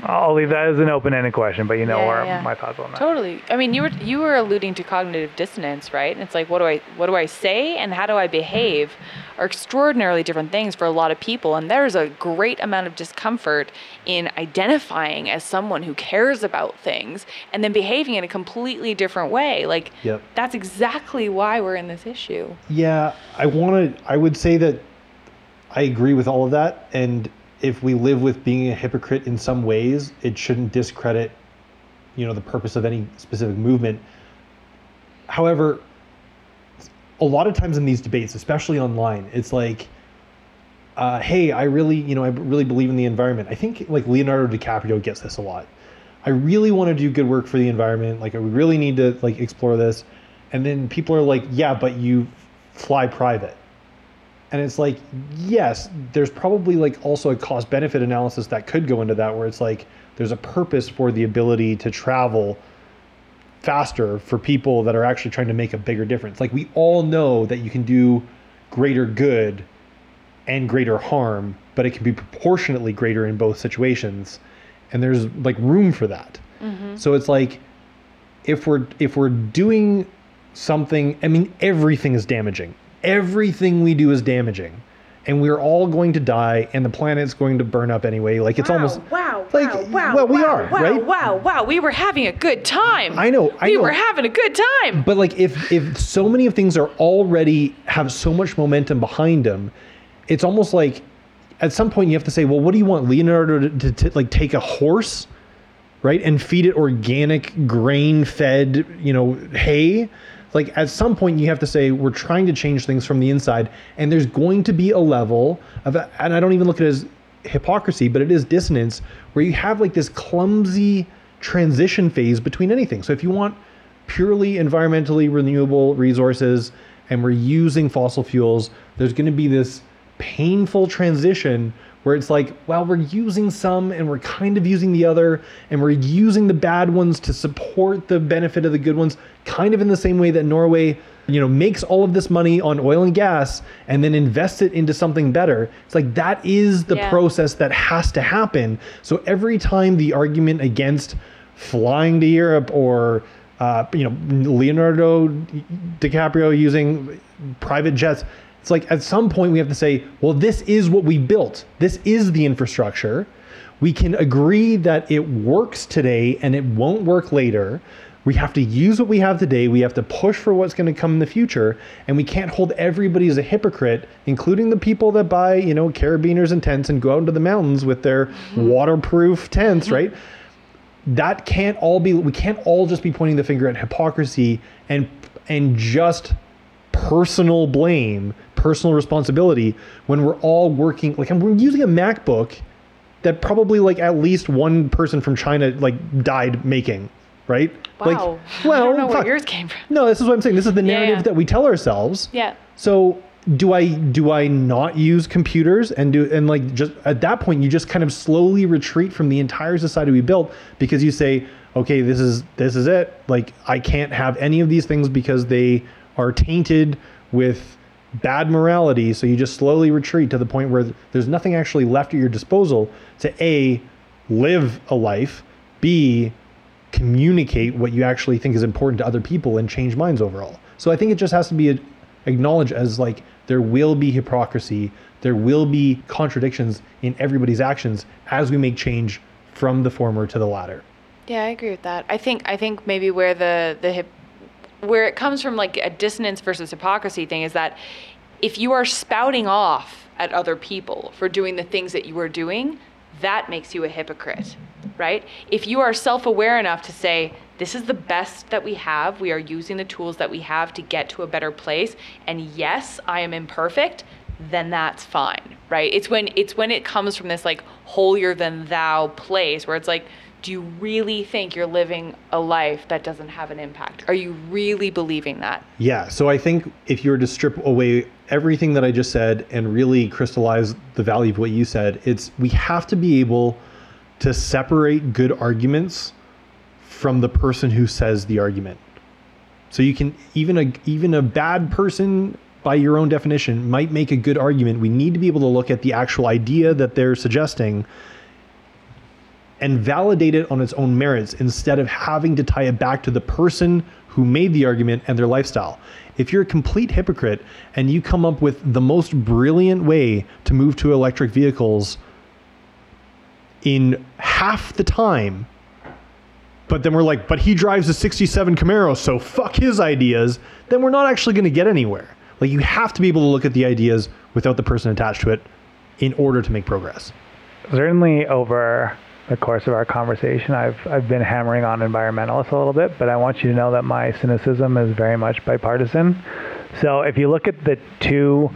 I'll leave that as an open-ended question, but you know yeah, where yeah. my thoughts on that. Totally. I mean, you were you were alluding to cognitive dissonance, right? And it's like, what do I what do I say and how do I behave are extraordinarily different things for a lot of people. And there's a great amount of discomfort in identifying as someone who cares about things and then behaving in a completely different way. Like, yep. That's exactly why we're in this issue. Yeah, I wanted, I would say that I agree with all of that, and if we live with being a hypocrite in some ways, it shouldn't discredit, you know, the purpose of any specific movement. However, a lot of times in these debates, especially online, it's like, uh, hey, I really, you know, I really believe in the environment. I think like Leonardo DiCaprio gets this a lot. I really want to do good work for the environment. Like, I really need to like explore this. And then people are like, yeah, but you fly private. And it's like, yes, there's probably like also a cost benefit analysis that could go into that, where it's like there's a purpose for the ability to travel faster for people that are actually trying to make a bigger difference. Like, we all know that you can do greater good and greater harm, but it can be proportionately greater in both situations. And there's like room for that. Mm-hmm. So it's like, if we're if we're doing something, I mean, everything is damaging. Everything we do is damaging, and we're all going to die, and the planet's going to burn up anyway. Like, it's wow, almost wow, like wow, wow, well, we wow, are wow, right. Wow, wow, we were having a good time. I know, I we know. were having a good time. But like, if if so many of things are already have so much momentum behind them, it's almost like at some point you have to say, well, what do you want Leonardo to, to, to like take a horse, right, and feed it organic grain-fed, you know, hay? Like, at some point you have to say, we're trying to change things from the inside, and there's going to be a level of, and I don't even look at it as hypocrisy, but it is dissonance, where you have like this clumsy transition phase between anything. So if you want purely environmentally renewable resources and we're using fossil fuels, there's going to be this painful transition where it's like, well, we're using some and we're kind of using the other, and we're using the bad ones to support the benefit of the good ones, kind of in the same way that Norway, you know, makes all of this money on oil and gas and then invests it into something better. It's like, that is the yeah. process that has to happen. So every time the argument against flying to Europe or, uh, you know, Leonardo DiCaprio using private jets, it's like, at some point we have to say, well, this is what we built. This is the infrastructure. We can agree that it works today and it won't work later. We have to use what we have today. We have to push for what's going to come in the future. And we can't hold everybody as a hypocrite, including the people that buy, you know, carabiners and tents and go out into the mountains with their mm-hmm. waterproof tents, mm-hmm. right? That can't all be, we can't all just be pointing the finger at hypocrisy and and just personal blame, personal responsibility, when we're all working, like, and we're using a MacBook that probably, like, at least one person from China, like, died making, right? Wow. Like, well, I don't know where fuck. yours came from. No, this is what I'm saying. This is the narrative yeah, yeah. that we tell ourselves. Yeah. So do I, do I not use computers and do, and like, just at that point, you just kind of slowly retreat from the entire society we built, because you say, okay, this is, this is it. Like, I can't have any of these things because they are tainted with bad morality. So you just slowly retreat to the point where there's nothing actually left at your disposal to A, live a life, B, communicate what you actually think is important to other people and change minds overall. So I think it just has to be a, acknowledged as, like, there will be hypocrisy, there will be contradictions in everybody's actions as we make change from the former to the latter. Yeah, I agree with that. I think I think maybe where the the hip, where it comes from, like, a dissonance versus hypocrisy thing, is that if you are spouting off at other people for doing the things that you are doing, that makes you a hypocrite, right? If you are self-aware enough to say, this is the best that we have, we are using the tools that we have to get to a better place, and yes, I am imperfect, then that's fine, right? It's when it's when it comes from this, like, holier-than-thou place where it's like, do you really think you're living a life that doesn't have an impact? Are you really believing that? Yeah, so I think if you were to strip away everything that I just said and really crystallize the value of what you said, it's, we have to be able to separate good arguments from the person who says the argument. So you can, even a, even a bad person, by your own definition, might make a good argument. We need to be able to look at the actual idea that they're suggesting and validate it on its own merits, instead of having to tie it back to the person who made the argument and their lifestyle. If you're a complete hypocrite and you come up with the most brilliant way to move to electric vehicles in half the time, but then we're like, but he drives a sixty-seven Camaro, so fuck his ideas, then we're not actually gonna get anywhere. Like, you have to be able to look at the ideas without the person attached to it in order to make progress. Certainly over the course of our conversation, I've I've been hammering on environmentalists a little bit, but I want you to know that my cynicism is very much bipartisan. So if you look at the two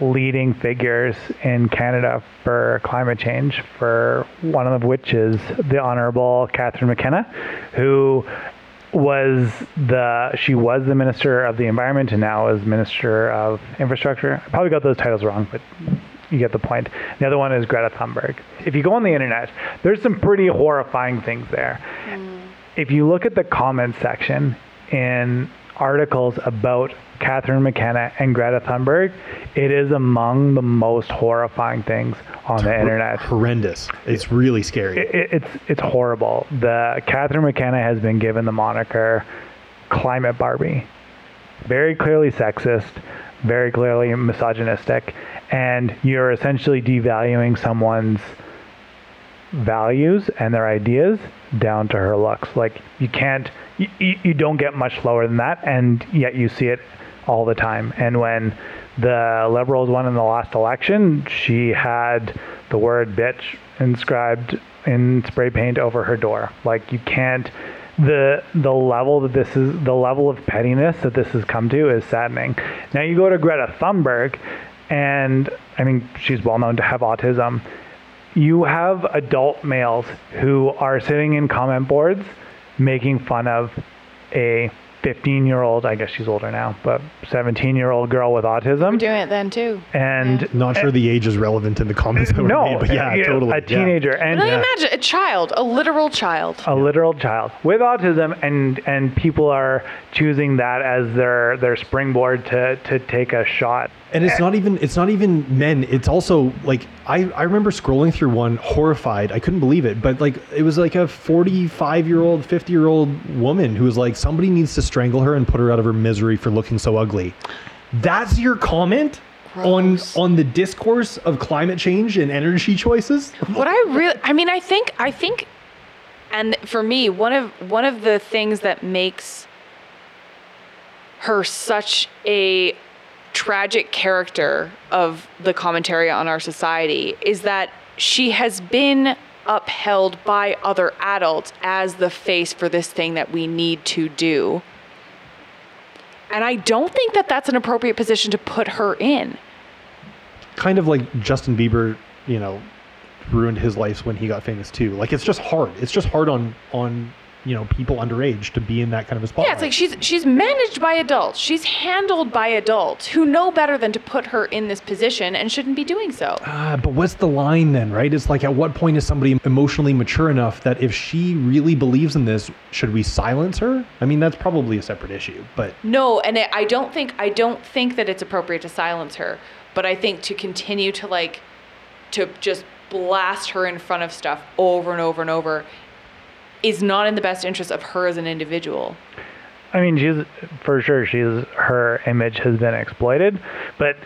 leading figures in Canada for climate change, for one of which is the Honorable Catherine McKenna, who was the she was the Minister of the Environment and now is Minister of Infrastructure. I probably got those titles wrong, but you get the point. The other one is Greta Thunberg. If you go on the internet, there's some pretty horrifying things there. Mm. If you look at the comment section in articles about Catherine McKenna and Greta Thunberg, it is among the most horrifying things on it's the hor- internet. Horrendous. It's really scary. It, it, it's it's horrible. The Catherine McKenna has been given the moniker Climate Barbie. Very clearly sexist, very clearly misogynistic, and you're essentially devaluing someone's values and their ideas down to her looks. Like, you can't, you, you don't get much lower than that, and yet you see it all the time. And when the Liberals won in the last election, she had the word bitch inscribed in spray paint over her door. Like, you can't, the the level that this is, the level of pettiness that this has come to is saddening. Now you go to Greta Thunberg, and I mean, she's well known to have autism. You have adult males who are sitting in comment boards making fun of a fifteen-year-old, I guess she's older now, but seventeen-year-old girl with autism. We're doing it then, too. And yeah. Not sure and, the age is relevant in the comments that were no, made, but yeah, yeah, totally. A teenager. Yeah. And, and yeah. Imagine a child, a literal child. A yeah. literal child with autism, and and people are choosing that as their, their springboard to, to take a shot. And it's not even it's not even men. It's also like I, I remember scrolling through one horrified. I couldn't believe it. But like it was like a forty-five-year-old, fifty-year-old woman who was like, somebody needs to strangle her and put her out of her misery for looking so ugly. That's your comment? Gross. on on the discourse of climate change and energy choices? What I really I mean, I think I think and for me, one of one of the things that makes her such a tragic character of the commentary on our society is that she has been upheld by other adults as the face for this thing that we need to do. And I don't think that that's an appropriate position to put her in. Kind of like Justin Bieber, you know, ruined his life when he got famous too. Like, it's just hard. It's just hard on, on, you know, people underage to be in that kind of a spotlight. Yeah, it's like she's she's managed by adults. She's handled by adults who know better than to put her in this position and shouldn't be doing so. Ah, but what's the line then, right? It's like, at what point is somebody emotionally mature enough that if she really believes in this, should we silence her? I mean, that's probably a separate issue, but... No, and I don't think I don't think that it's appropriate to silence her, but I think to continue to, like, to just blast her in front of stuff over and over and over is not in the best interest of her as an individual. I mean, she's for sure she's her image has been exploited, but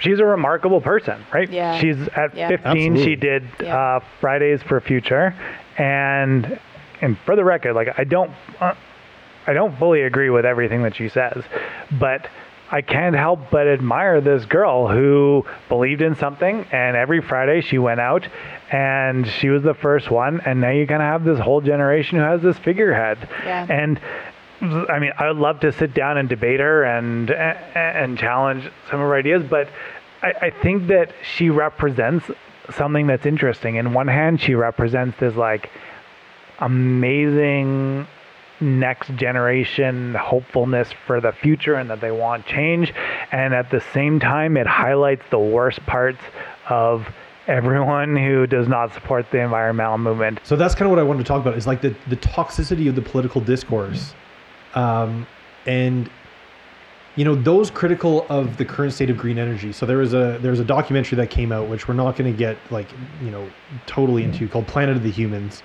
she's a remarkable person, right? Yeah. She's at yeah. fifteen. Absolutely. She did yeah. uh, Fridays for Future, and and for the record, like I don't, uh, I don't fully agree with everything that she says, but I can't help but admire this girl who believed in something, and every Friday she went out and she was the first one, and now you kind of have this whole generation who has this figurehead. Yeah. And I mean, I would love to sit down and debate her and and challenge some of her ideas, but I, I think that she represents something that's interesting. In one hand, she represents this like amazing next generation hopefulness for the future and that they want change, and at the same time it highlights the worst parts of everyone who does not support the environmental movement. So that's kind of what I wanted to talk about, is like the the toxicity of the political discourse, um and you know, those critical of the current state of green energy. So there was a there's a documentary that came out, which we're not going to get like, you know, totally into, called Planet of the Humans.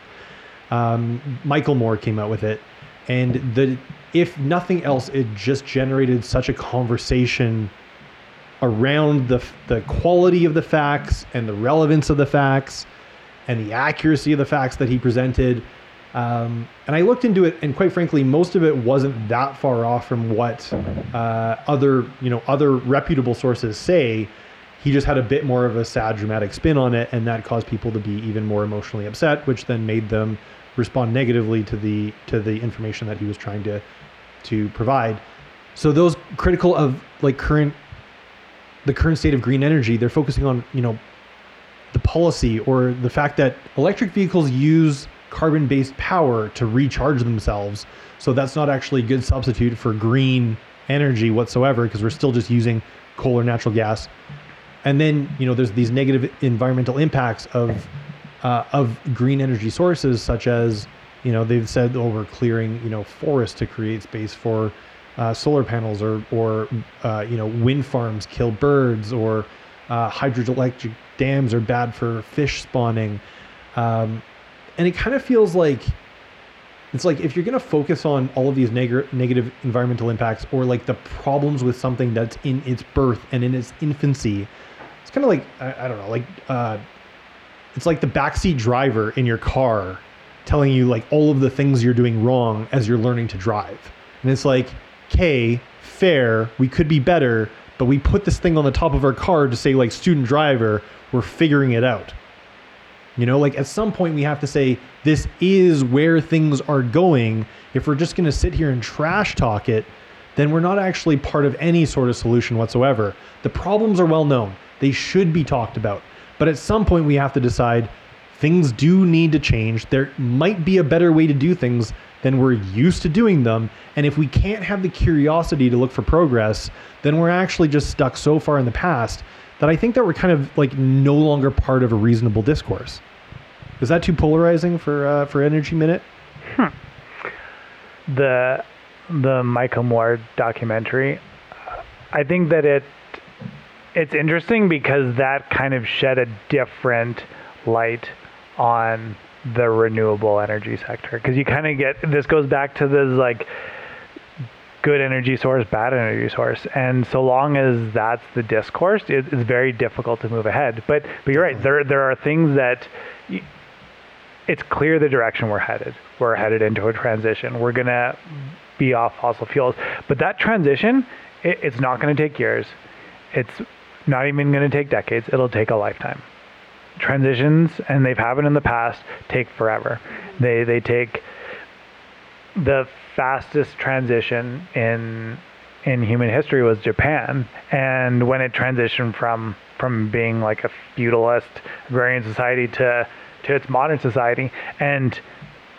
um Michael Moore came out with it. And the, if nothing else, it just generated such a conversation around the the quality of the facts and the relevance of the facts and the accuracy of the facts that he presented. Um, and I looked into it, and quite frankly, most of it wasn't that far off from what uh, other, you know, other reputable sources say. He just had a bit more of a sad, dramatic spin on it, and that caused people to be even more emotionally upset, which then made them respond negatively to the to the information that he was trying to to provide. So those critical of like current the current state of green energy, they're focusing on, you know, the policy or the fact that electric vehicles use carbon-based power to recharge themselves. So that's not actually a good substitute for green energy whatsoever, because we're still just using coal or natural gas. And then, you know, there's these negative environmental impacts of Uh, of green energy sources, such as, you know, they've said, oh, we're clearing, you know, forests to create space for uh, solar panels, or, or uh, you know, wind farms kill birds, or uh, hydroelectric dams are bad for fish spawning. Um, and it kind of feels like, it's like, if you're going to focus on all of these neg- negative environmental impacts, or like the problems with something that's in its birth and in its infancy, it's kind of like, I, I don't know, like... Uh, It's like the backseat driver in your car telling you like all of the things you're doing wrong as you're learning to drive. And it's like, okay, fair, we could be better, but we put this thing on the top of our car to say like, student driver, we're figuring it out. You know, like at some point we have to say, this is where things are going. If we're just going to sit here and trash talk it, then we're not actually part of any sort of solution whatsoever. The problems are well known. They should be talked about. But at some point we have to decide, things do need to change. There might be a better way to do things than we're used to doing them. And if we can't have the curiosity to look for progress, then we're actually just stuck so far in the past that I think that we're kind of like no longer part of a reasonable discourse. Is that too polarizing for uh, for Energy Minute? Hmm. The the Michael Moore documentary, I think that it it's interesting because that kind of shed a different light on the renewable energy sector, because you kind of get, this goes back to this like good energy source, bad energy source, and so long as that's the discourse, it, it's very difficult to move ahead. But but you're right, there there are things that you, it's clear the direction we're headed. We're headed into a transition. We're gonna be off fossil fuels, but that transition, it, it's not going to take years. It's not even going to take decades. It'll take a lifetime. Transitions, and they've happened in the past, take forever. They they take the fastest transition in in human history was Japan, and when it transitioned from from being like a feudalist agrarian society to to its modern society, and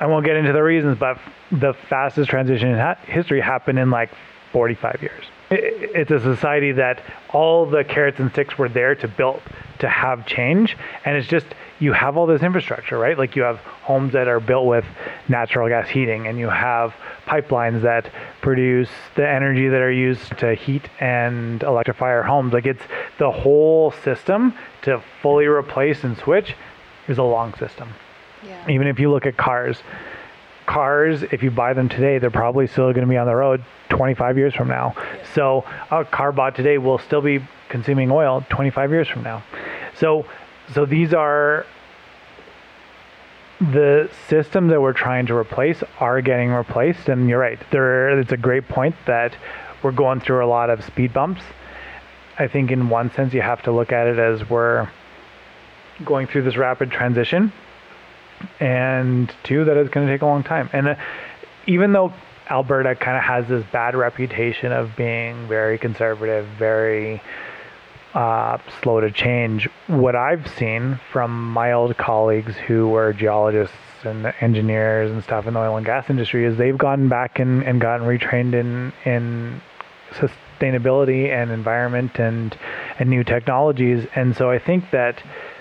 I won't get into the reasons, but the fastest transition in ha- history happened in like forty-five years. It, it's a society that all the carrots and sticks were there to build, to have change. And it's just, you have all this infrastructure, right? Like you have homes that are built with natural gas heating, and you have pipelines that produce the energy that are used to heat and electrify our homes. Like it's the whole system to fully replace and switch is a long system. Yeah. Even if you look at cars, cars, if you buy them today, they're probably still going to be on the road twenty-five years from now. Yeah. So a car bought today will still be consuming oil twenty-five years from now. So, so these are the systems that we're trying to replace are getting replaced. And you're right. There, it's a great point that we're going through a lot of speed bumps. I think in one sense, you have to look at it as we're going through this rapid transition. And two, that it's going to take a long time. And uh, even though Alberta kind of has this bad reputation of being very conservative, very uh, slow to change, what I've seen from my old colleagues who were geologists and engineers and stuff in the oil and gas industry is they've gone back and, and gotten retrained in, in sustainability and environment and, and new technologies. And so I think that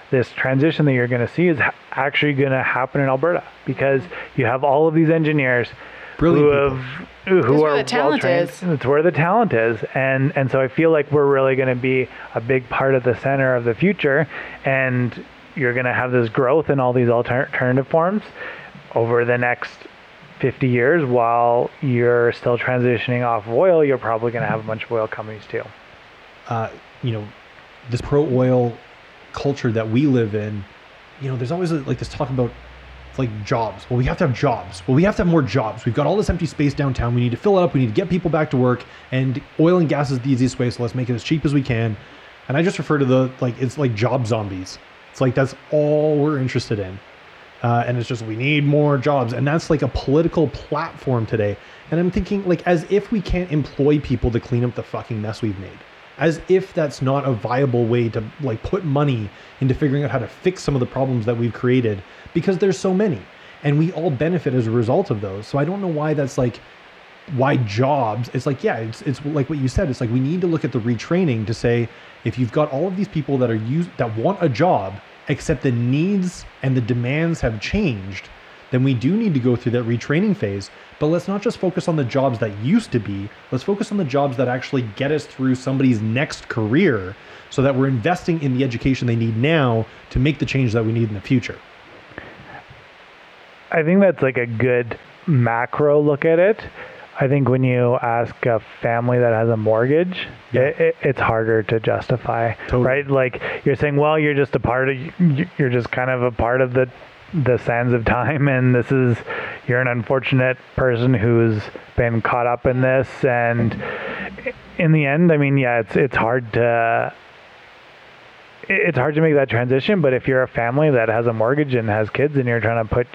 this transition that you're going to see is ha- actually going to happen in Alberta, because you have all of these engineers Brilliant who, have, who, who are well trained. It's where the talent is. And, and so I feel like we're really going to be a big part of the center of the future. And you're going to have this growth in all these alter- alternative forms over the next fifty years. While you're still transitioning off of oil, you're probably going to have a bunch of oil companies too. Uh, you know, this pro-oil culture that we live in, you know, there's always like this talk about like jobs. Well, we have to have jobs. Well, we have to have more jobs. We've got all this empty space downtown. We need to fill it up. We need to get people back to work, and oil and gas is the easiest way. So let's make it as cheap as we can. And I just refer to the, like, it's like job zombies. It's like, that's all we're interested in. Uh, and it's just, we need more jobs. And that's like a political platform today. And I'm thinking, like, as if we can't employ people to clean up the fucking mess we've made. As if that's not a viable way to like put money into figuring out how to fix some of the problems that we've created, because there's so many and we all benefit as a result of those. So I don't know why that's like, why jobs, it's like, yeah, it's it's like what you said. It's like, we need to look at the retraining to say, if you've got all of these people that are used, that want a job, except the needs and the demands have changed, then we do need to go through that retraining phase. But let's not just focus on the jobs that used to be. Let's focus on the jobs that actually get us through somebody's next career, so that we're investing in the education they need now to make the change that we need in the future. I think that's like a good macro look at it. I think when you ask a family that has a mortgage, yeah. it, it, it's harder to justify, totally. Right? Like you're saying, well, you're just a part of, you're just kind of a part of the the sands of time, and this is, you're an unfortunate person who's been caught up in this, and in the end, I mean, yeah, it's it's hard to it's hard to make that transition. But if you're a family that has a mortgage and has kids, and you're trying to put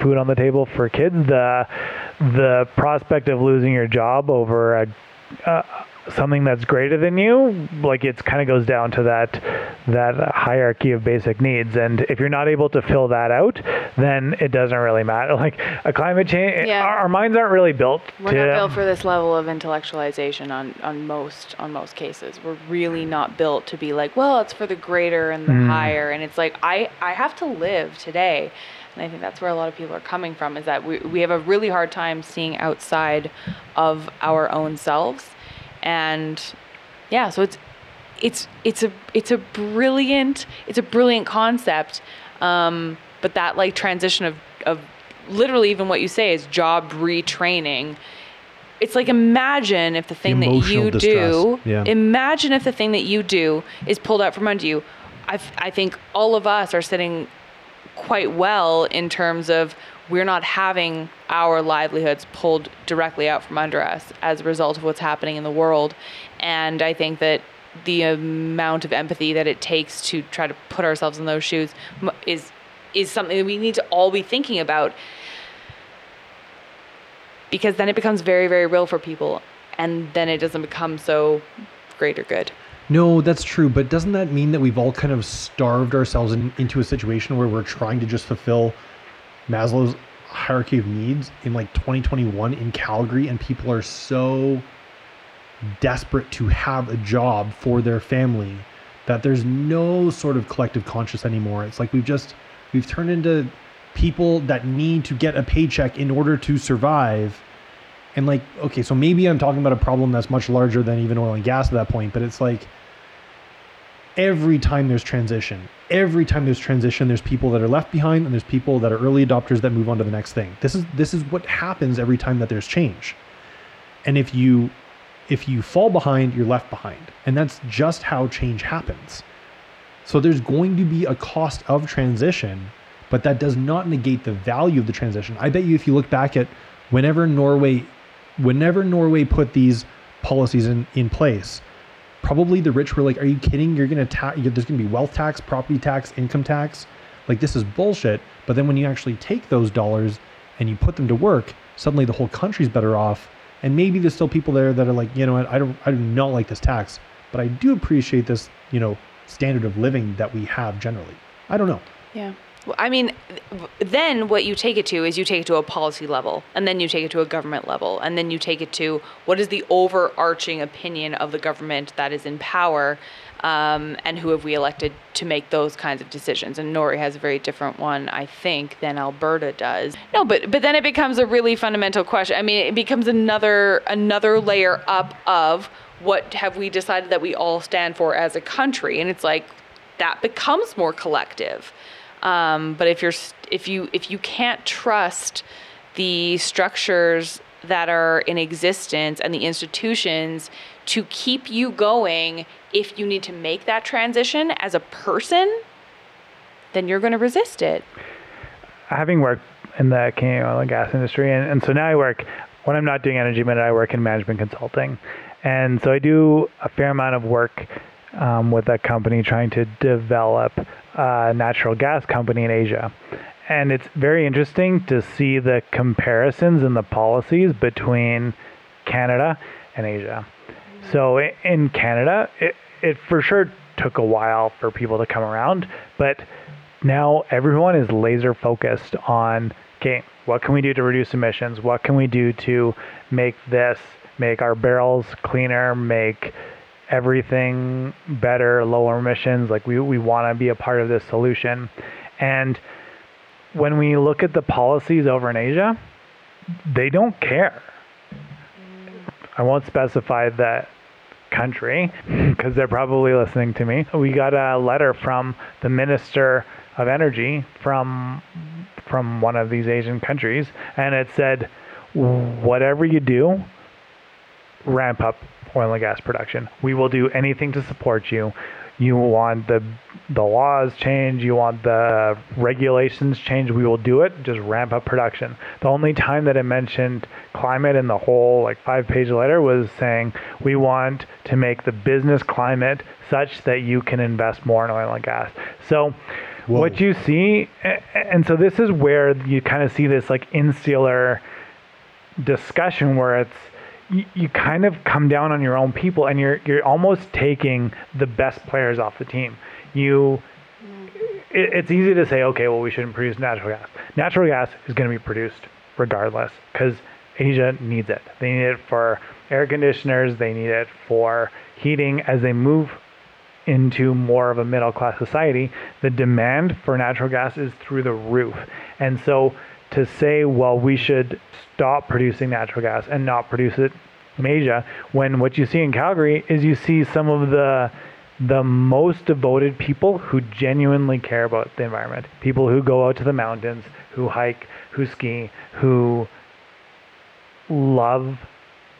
food on the table for kids, the the prospect of losing your job over a, a something that's greater than you, like it's kind of goes down to that that hierarchy of basic needs. And if you're not able to fill that out, then it doesn't really matter. Like a climate change, yeah. our, our minds aren't really built. We're to, not built for this level of intellectualization on, on most on most cases. We're really not built to be like, well, it's for the greater and the mm. higher. And it's like, I, I have to live today. And I think that's where a lot of people are coming from, is that we we have a really hard time seeing outside of our own selves. And yeah, so it's it's it's a it's a brilliant it's a brilliant concept, um, but that like transition of of literally even what you say is job retraining. It's like, imagine if the thing Emotional that you distress. do, yeah. imagine if the thing that you do is pulled out from under you. I I think all of us are sitting quite well in terms of we're not having our livelihoods pulled directly out from under us as a result of what's happening in the world. And I think that the amount of empathy that it takes to try to put ourselves in those shoes is is something that we need to all be thinking about, because then it becomes very, very real for people, and then it doesn't become so greater good. No, that's true. But doesn't that mean that we've all kind of starved ourselves in, into a situation where we're trying to just fulfill Maslow's hierarchy of needs in like twenty twenty-one in Calgary, and people are so desperate to have a job for their family that there's no sort of collective conscience anymore. It's like we've just we've turned into people that need to get a paycheck in order to survive. And like, okay, so maybe I'm talking about a problem that's much larger than even oil and gas at that point, but it's like every time there's transition, every time there's transition, there's people that are left behind, and there's people that are early adopters that move on to the next thing. This is this is what happens every time that there's change. And if you if you fall behind, you're left behind. And that's just how change happens. So there's going to be a cost of transition, but that does not negate the value of the transition. I bet you if you look back at whenever Norway whenever Norway put these policies in, in place, probably the rich were like, are you kidding? You're going to ta- there's going to be wealth tax, property tax, income tax. Like, this is bullshit. But then when you actually take those dollars and you put them to work, suddenly the whole country's better off. And maybe there's still people there that are like, you know what? I don't, I do not like this tax, but I do appreciate this, you know, standard of living that we have generally. I don't know. Yeah. Well, I mean, then what you take it to is you take it to a policy level, and then you take it to a government level, and then you take it to what is the overarching opinion of the government that is in power, um, and who have we elected to make those kinds of decisions. And Norway has a very different one, I think, than Alberta does. No, but but then it becomes a really fundamental question. I mean, it becomes another another layer up of what have we decided that we all stand for as a country, and it's like that becomes more collective. Um, but if you're, if you, if you can't trust the structures that are in existence and the institutions to keep you going, if you need to make that transition as a person, then you're going to resist it. Having worked in the Canadian oil and gas industry, and, and so now I work, when I'm not doing Energy Minute, I work in management consulting. And so I do a fair amount of work Um, with a company trying to develop a natural gas company in Asia. And it's very interesting to see the comparisons and the policies between Canada and Asia. So in Canada, it, it for sure took a while for people to come around, but now everyone is laser focused on, okay, what can we do to reduce emissions? What can we do to make this, make our barrels cleaner, make everything better, lower emissions? Like we, we want to be a part of this solution. And when we look at the policies over in Asia, they don't care. I won't specify that country because they're probably listening to me. We got a letter from the Minister of Energy from from one of these Asian countries, and it said, whatever you do, ramp up oil and gas production. We will do anything to support you. You want the the laws change, you want the regulations change, we will do it. Just ramp up production. The only time that it mentioned climate in the whole like five page letter was saying, we want to make the business climate such that you can invest more in oil and gas. So Whoa. What you see, and so this is where you kind of see this like insular discussion where it's, you, you kind of come down on your own people, and you're you're almost taking the best players off the team. You, it, it's easy to say, okay, well, we shouldn't produce natural gas. Natural gas is going to be produced regardless, because Asia needs it. They need it for air conditioners. They need it for heating. As they move into more of a middle-class society, the demand for natural gas is through the roof. And so to say, well, we should stop producing natural gas and not produce it in Asia, when what you see in Calgary is you see some of the the most devoted people who genuinely care about the environment, people who go out to the mountains, who hike, who ski, who love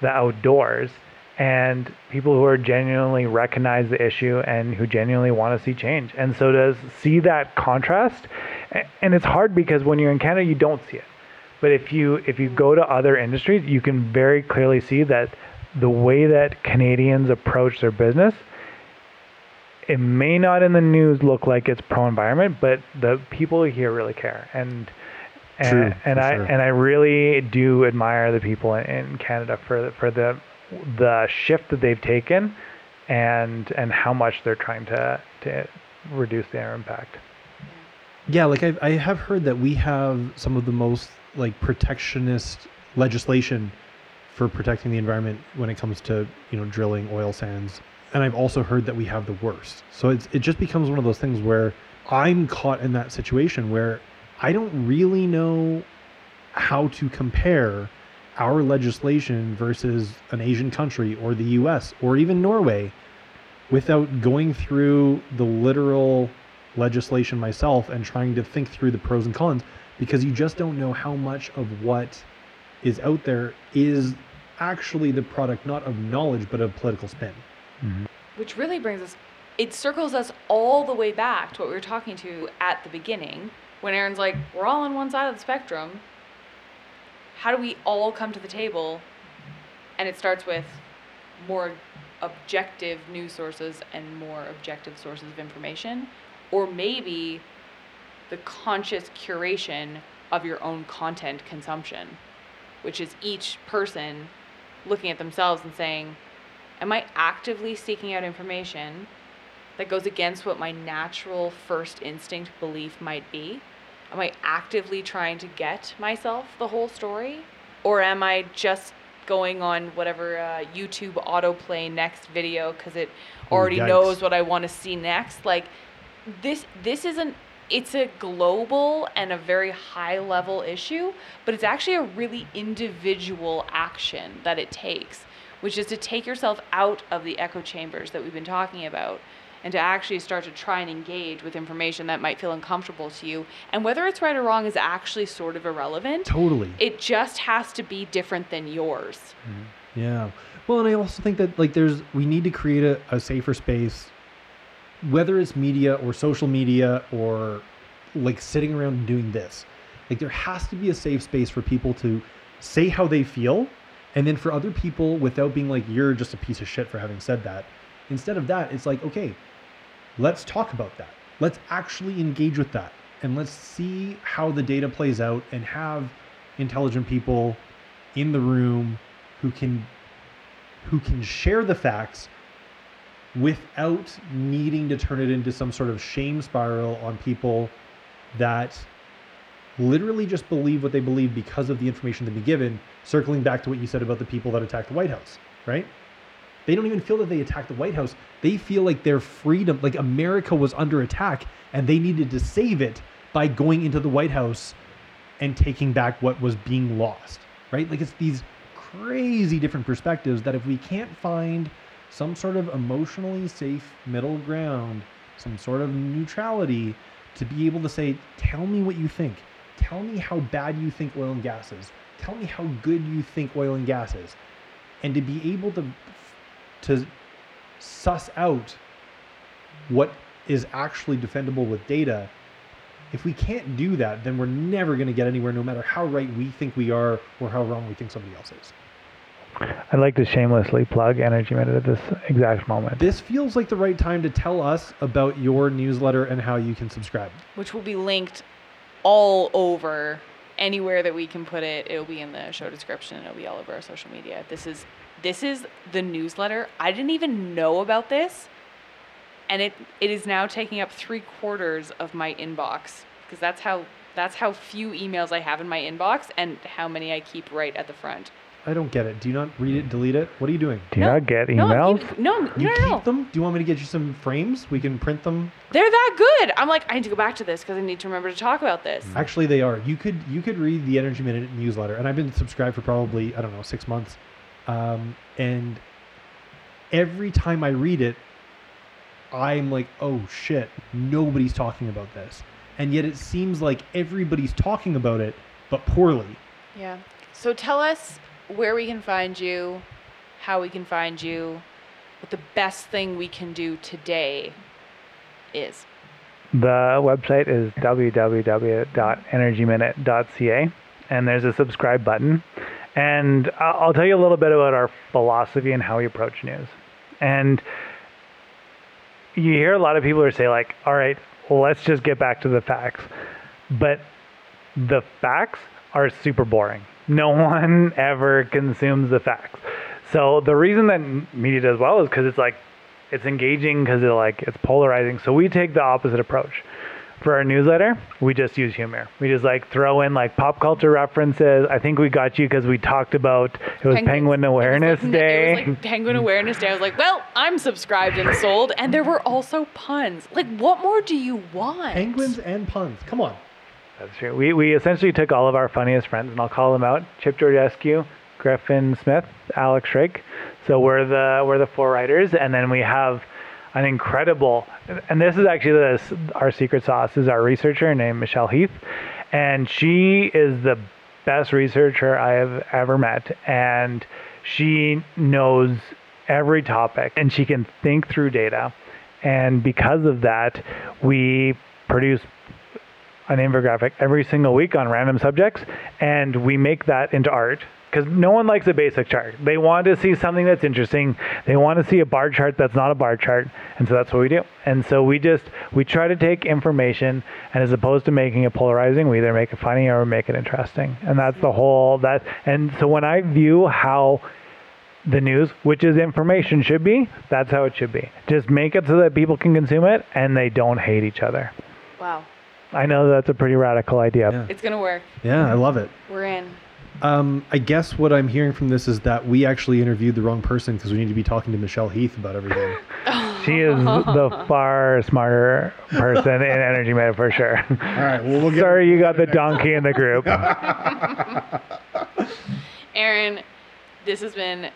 the outdoors, and people who are genuinely recognize the issue and who genuinely want to see change. And so to see that contrast, and it's hard because when you're in Canada, you don't see it. But if you if you go to other industries, you can very clearly see that the way that Canadians approach their business, it may not in the news look like it's pro-environment, but the people here really care. And and, True, and I sure. and I really do admire the people in, in Canada for the, for the the shift that they've taken and and how much they're trying to to reduce their impact. Yeah, like I I have heard that we have some of the most like protectionist legislation for protecting the environment when it comes to, you know, drilling, oil sands. And I've also heard that we have the worst. So it's, it just becomes one of those things where I'm caught in that situation where I don't really know how to compare our legislation versus an Asian country or the U S or even Norway without going through the literal legislation myself and trying to think through the pros and cons, because you just don't know how much of what is out there is actually the product, not of knowledge, but of political spin. Mm-hmm. Which really brings us, it circles us all the way back to what we were talking to at the beginning when Aaron's like, we're all on one side of the spectrum. How do we all come to the table? And it starts with more objective news sources and more objective sources of information, or maybe the conscious curation of your own content consumption, which is each person looking at themselves and saying, am I actively seeking out information that goes against what my natural first instinct belief might be? Am I actively trying to get myself the whole story? Or am I just going on whatever uh, YouTube autoplay next video because it already Yikes. knows what I want to see next? Like this, this isn't, it's a global and a very high level issue, but it's actually a really individual action that it takes, which is to take yourself out of the echo chambers that we've been talking about and to actually start to try and engage with information that might feel uncomfortable to you. And whether it's right or wrong is actually sort of irrelevant. Totally. It just has to be different than yours. Mm-hmm. Yeah. Well, and I also think that like there's, we need to create a, a safer space, whether it's media or social media or like sitting around and doing this. Like there has to be a safe space for people to say how they feel, and then for other people without being like, you're just a piece of shit for having said that. Instead of that, it's like, okay, let's talk about that. Let's actually engage with that. And let's see how the data plays out and have intelligent people in the room who can who can share the facts without needing to turn it into some sort of shame spiral on people that literally just believe what they believe because of the information they've been given, circling back to what you said about the people that attacked the White House, right? They don't even feel that they attacked the White House. They feel like their freedom, like America was under attack and they needed to save it by going into the White House and taking back what was being lost, right? Like it's these crazy different perspectives that if we can't find some sort of emotionally safe middle ground, some sort of neutrality to be able to say, tell me what you think. Tell me how bad you think oil and gas is. Tell me how good you think oil and gas is. And to be able to to suss out what is actually defendable with data, if we can't do that, then we're never going to get anywhere, no matter how right we think we are or how wrong we think somebody else is. I'd like to shamelessly plug Energy Minute at this exact moment. This feels like the right time to tell us about your newsletter and how you can subscribe. Which will be linked all over anywhere that we can put it, it'll be in the show description and it'll be all over our social media. This is this is the newsletter. I didn't even know about this, and it it is now taking up three quarters of my inbox, because that's how that's how few emails I have in my inbox and how many I keep right at the front. I don't get it. Do you not read it, delete it? What are you doing? Do you no, not get emails? No, no, you no, keep no. them? Do you want me to get you some frames? We can print them. They're that good. I'm like, I need to go back to this because I need to remember to talk about this. Actually, they are. You could you could read the Energy Minute newsletter, and I've been subscribed for probably, I don't know, six months. Um, and every time I read it, I'm like, oh shit, nobody's talking about this. And yet it seems like everybody's talking about it, but poorly. Yeah. So tell us where we can find you, how we can find you, what the best thing we can do today is. The website is w w w dot energy minute dot c a, and there's a subscribe button. And I'll tell you a little bit about our philosophy and how we approach news. And you hear a lot of people who say, like, all right, well, let's just get back to the facts. But the facts are super boring. No one ever consumes the facts. So the reason that media does well is because it's like, it's engaging, because it like it's polarizing. So we take the opposite approach. For our newsletter, we just use humor. We just like throw in like pop culture references. I think we got you because we talked about, it was Penguins. Penguin Awareness it was like, Day. It was like Penguin Awareness Day. I was like, well, I'm subscribed and sold. And there were also puns. Like, what more do you want? Penguins and puns. Come on. That's true. We we essentially took all of our funniest friends, and I'll call them out: Chip Georgescu, Griffin Smith, Alex Schraich. So we're the we're the four writers, and then we have an incredible, and this is actually this our secret sauce is our researcher named Michelle Heath, and she is the best researcher I have ever met, and she knows every topic, and she can think through data, and because of that, we produce an infographic every single week on random subjects, and we make that into art, because no one likes a basic chart. They want to see something that's interesting. They want to see a bar chart that's not a bar chart, and so that's what we do. And so we just, we try to take information, and as opposed to making it polarizing, we either make it funny or make it interesting. And that's the whole, that, and so when I view how the news, which is information, should be, that's how it should be. Just make it so that people can consume it, and they don't hate each other. Wow. I know that's a pretty radical idea. Yeah. It's going to work. Yeah, I love it. We're in. Um, I guess what I'm hearing from this is that we actually interviewed the wrong person, because we need to be talking to Michelle Heath about everything. She is the far smarter person in Energy Minute for sure. All right. Well, we'll get Sorry you got the donkey in the group. Aaron, this has been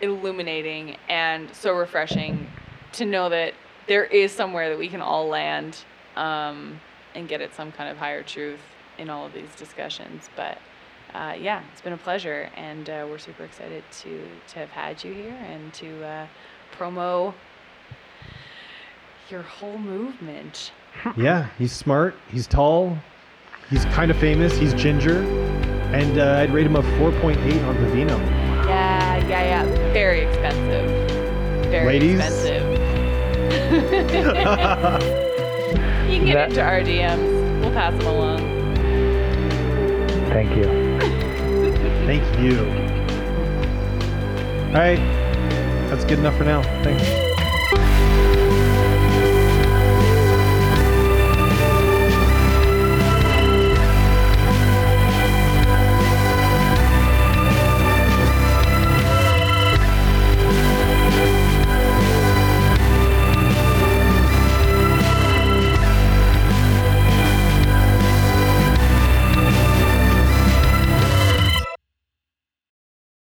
illuminating and so refreshing to know that there is somewhere that we can all land. Um... and get at some kind of higher truth in all of these discussions. But uh, yeah, it's been a pleasure, and uh, we're super excited to, to have had you here and to uh, promo your whole movement. Yeah, he's smart, he's tall, he's kind of famous, he's ginger, and uh, I'd rate him a four point eight on Vivino. Yeah, yeah, yeah, very expensive. Very Ladies. Expensive. You can get into our D Ms. We'll pass them along. Thank you. Thank you. All right. That's good enough for now. Thanks.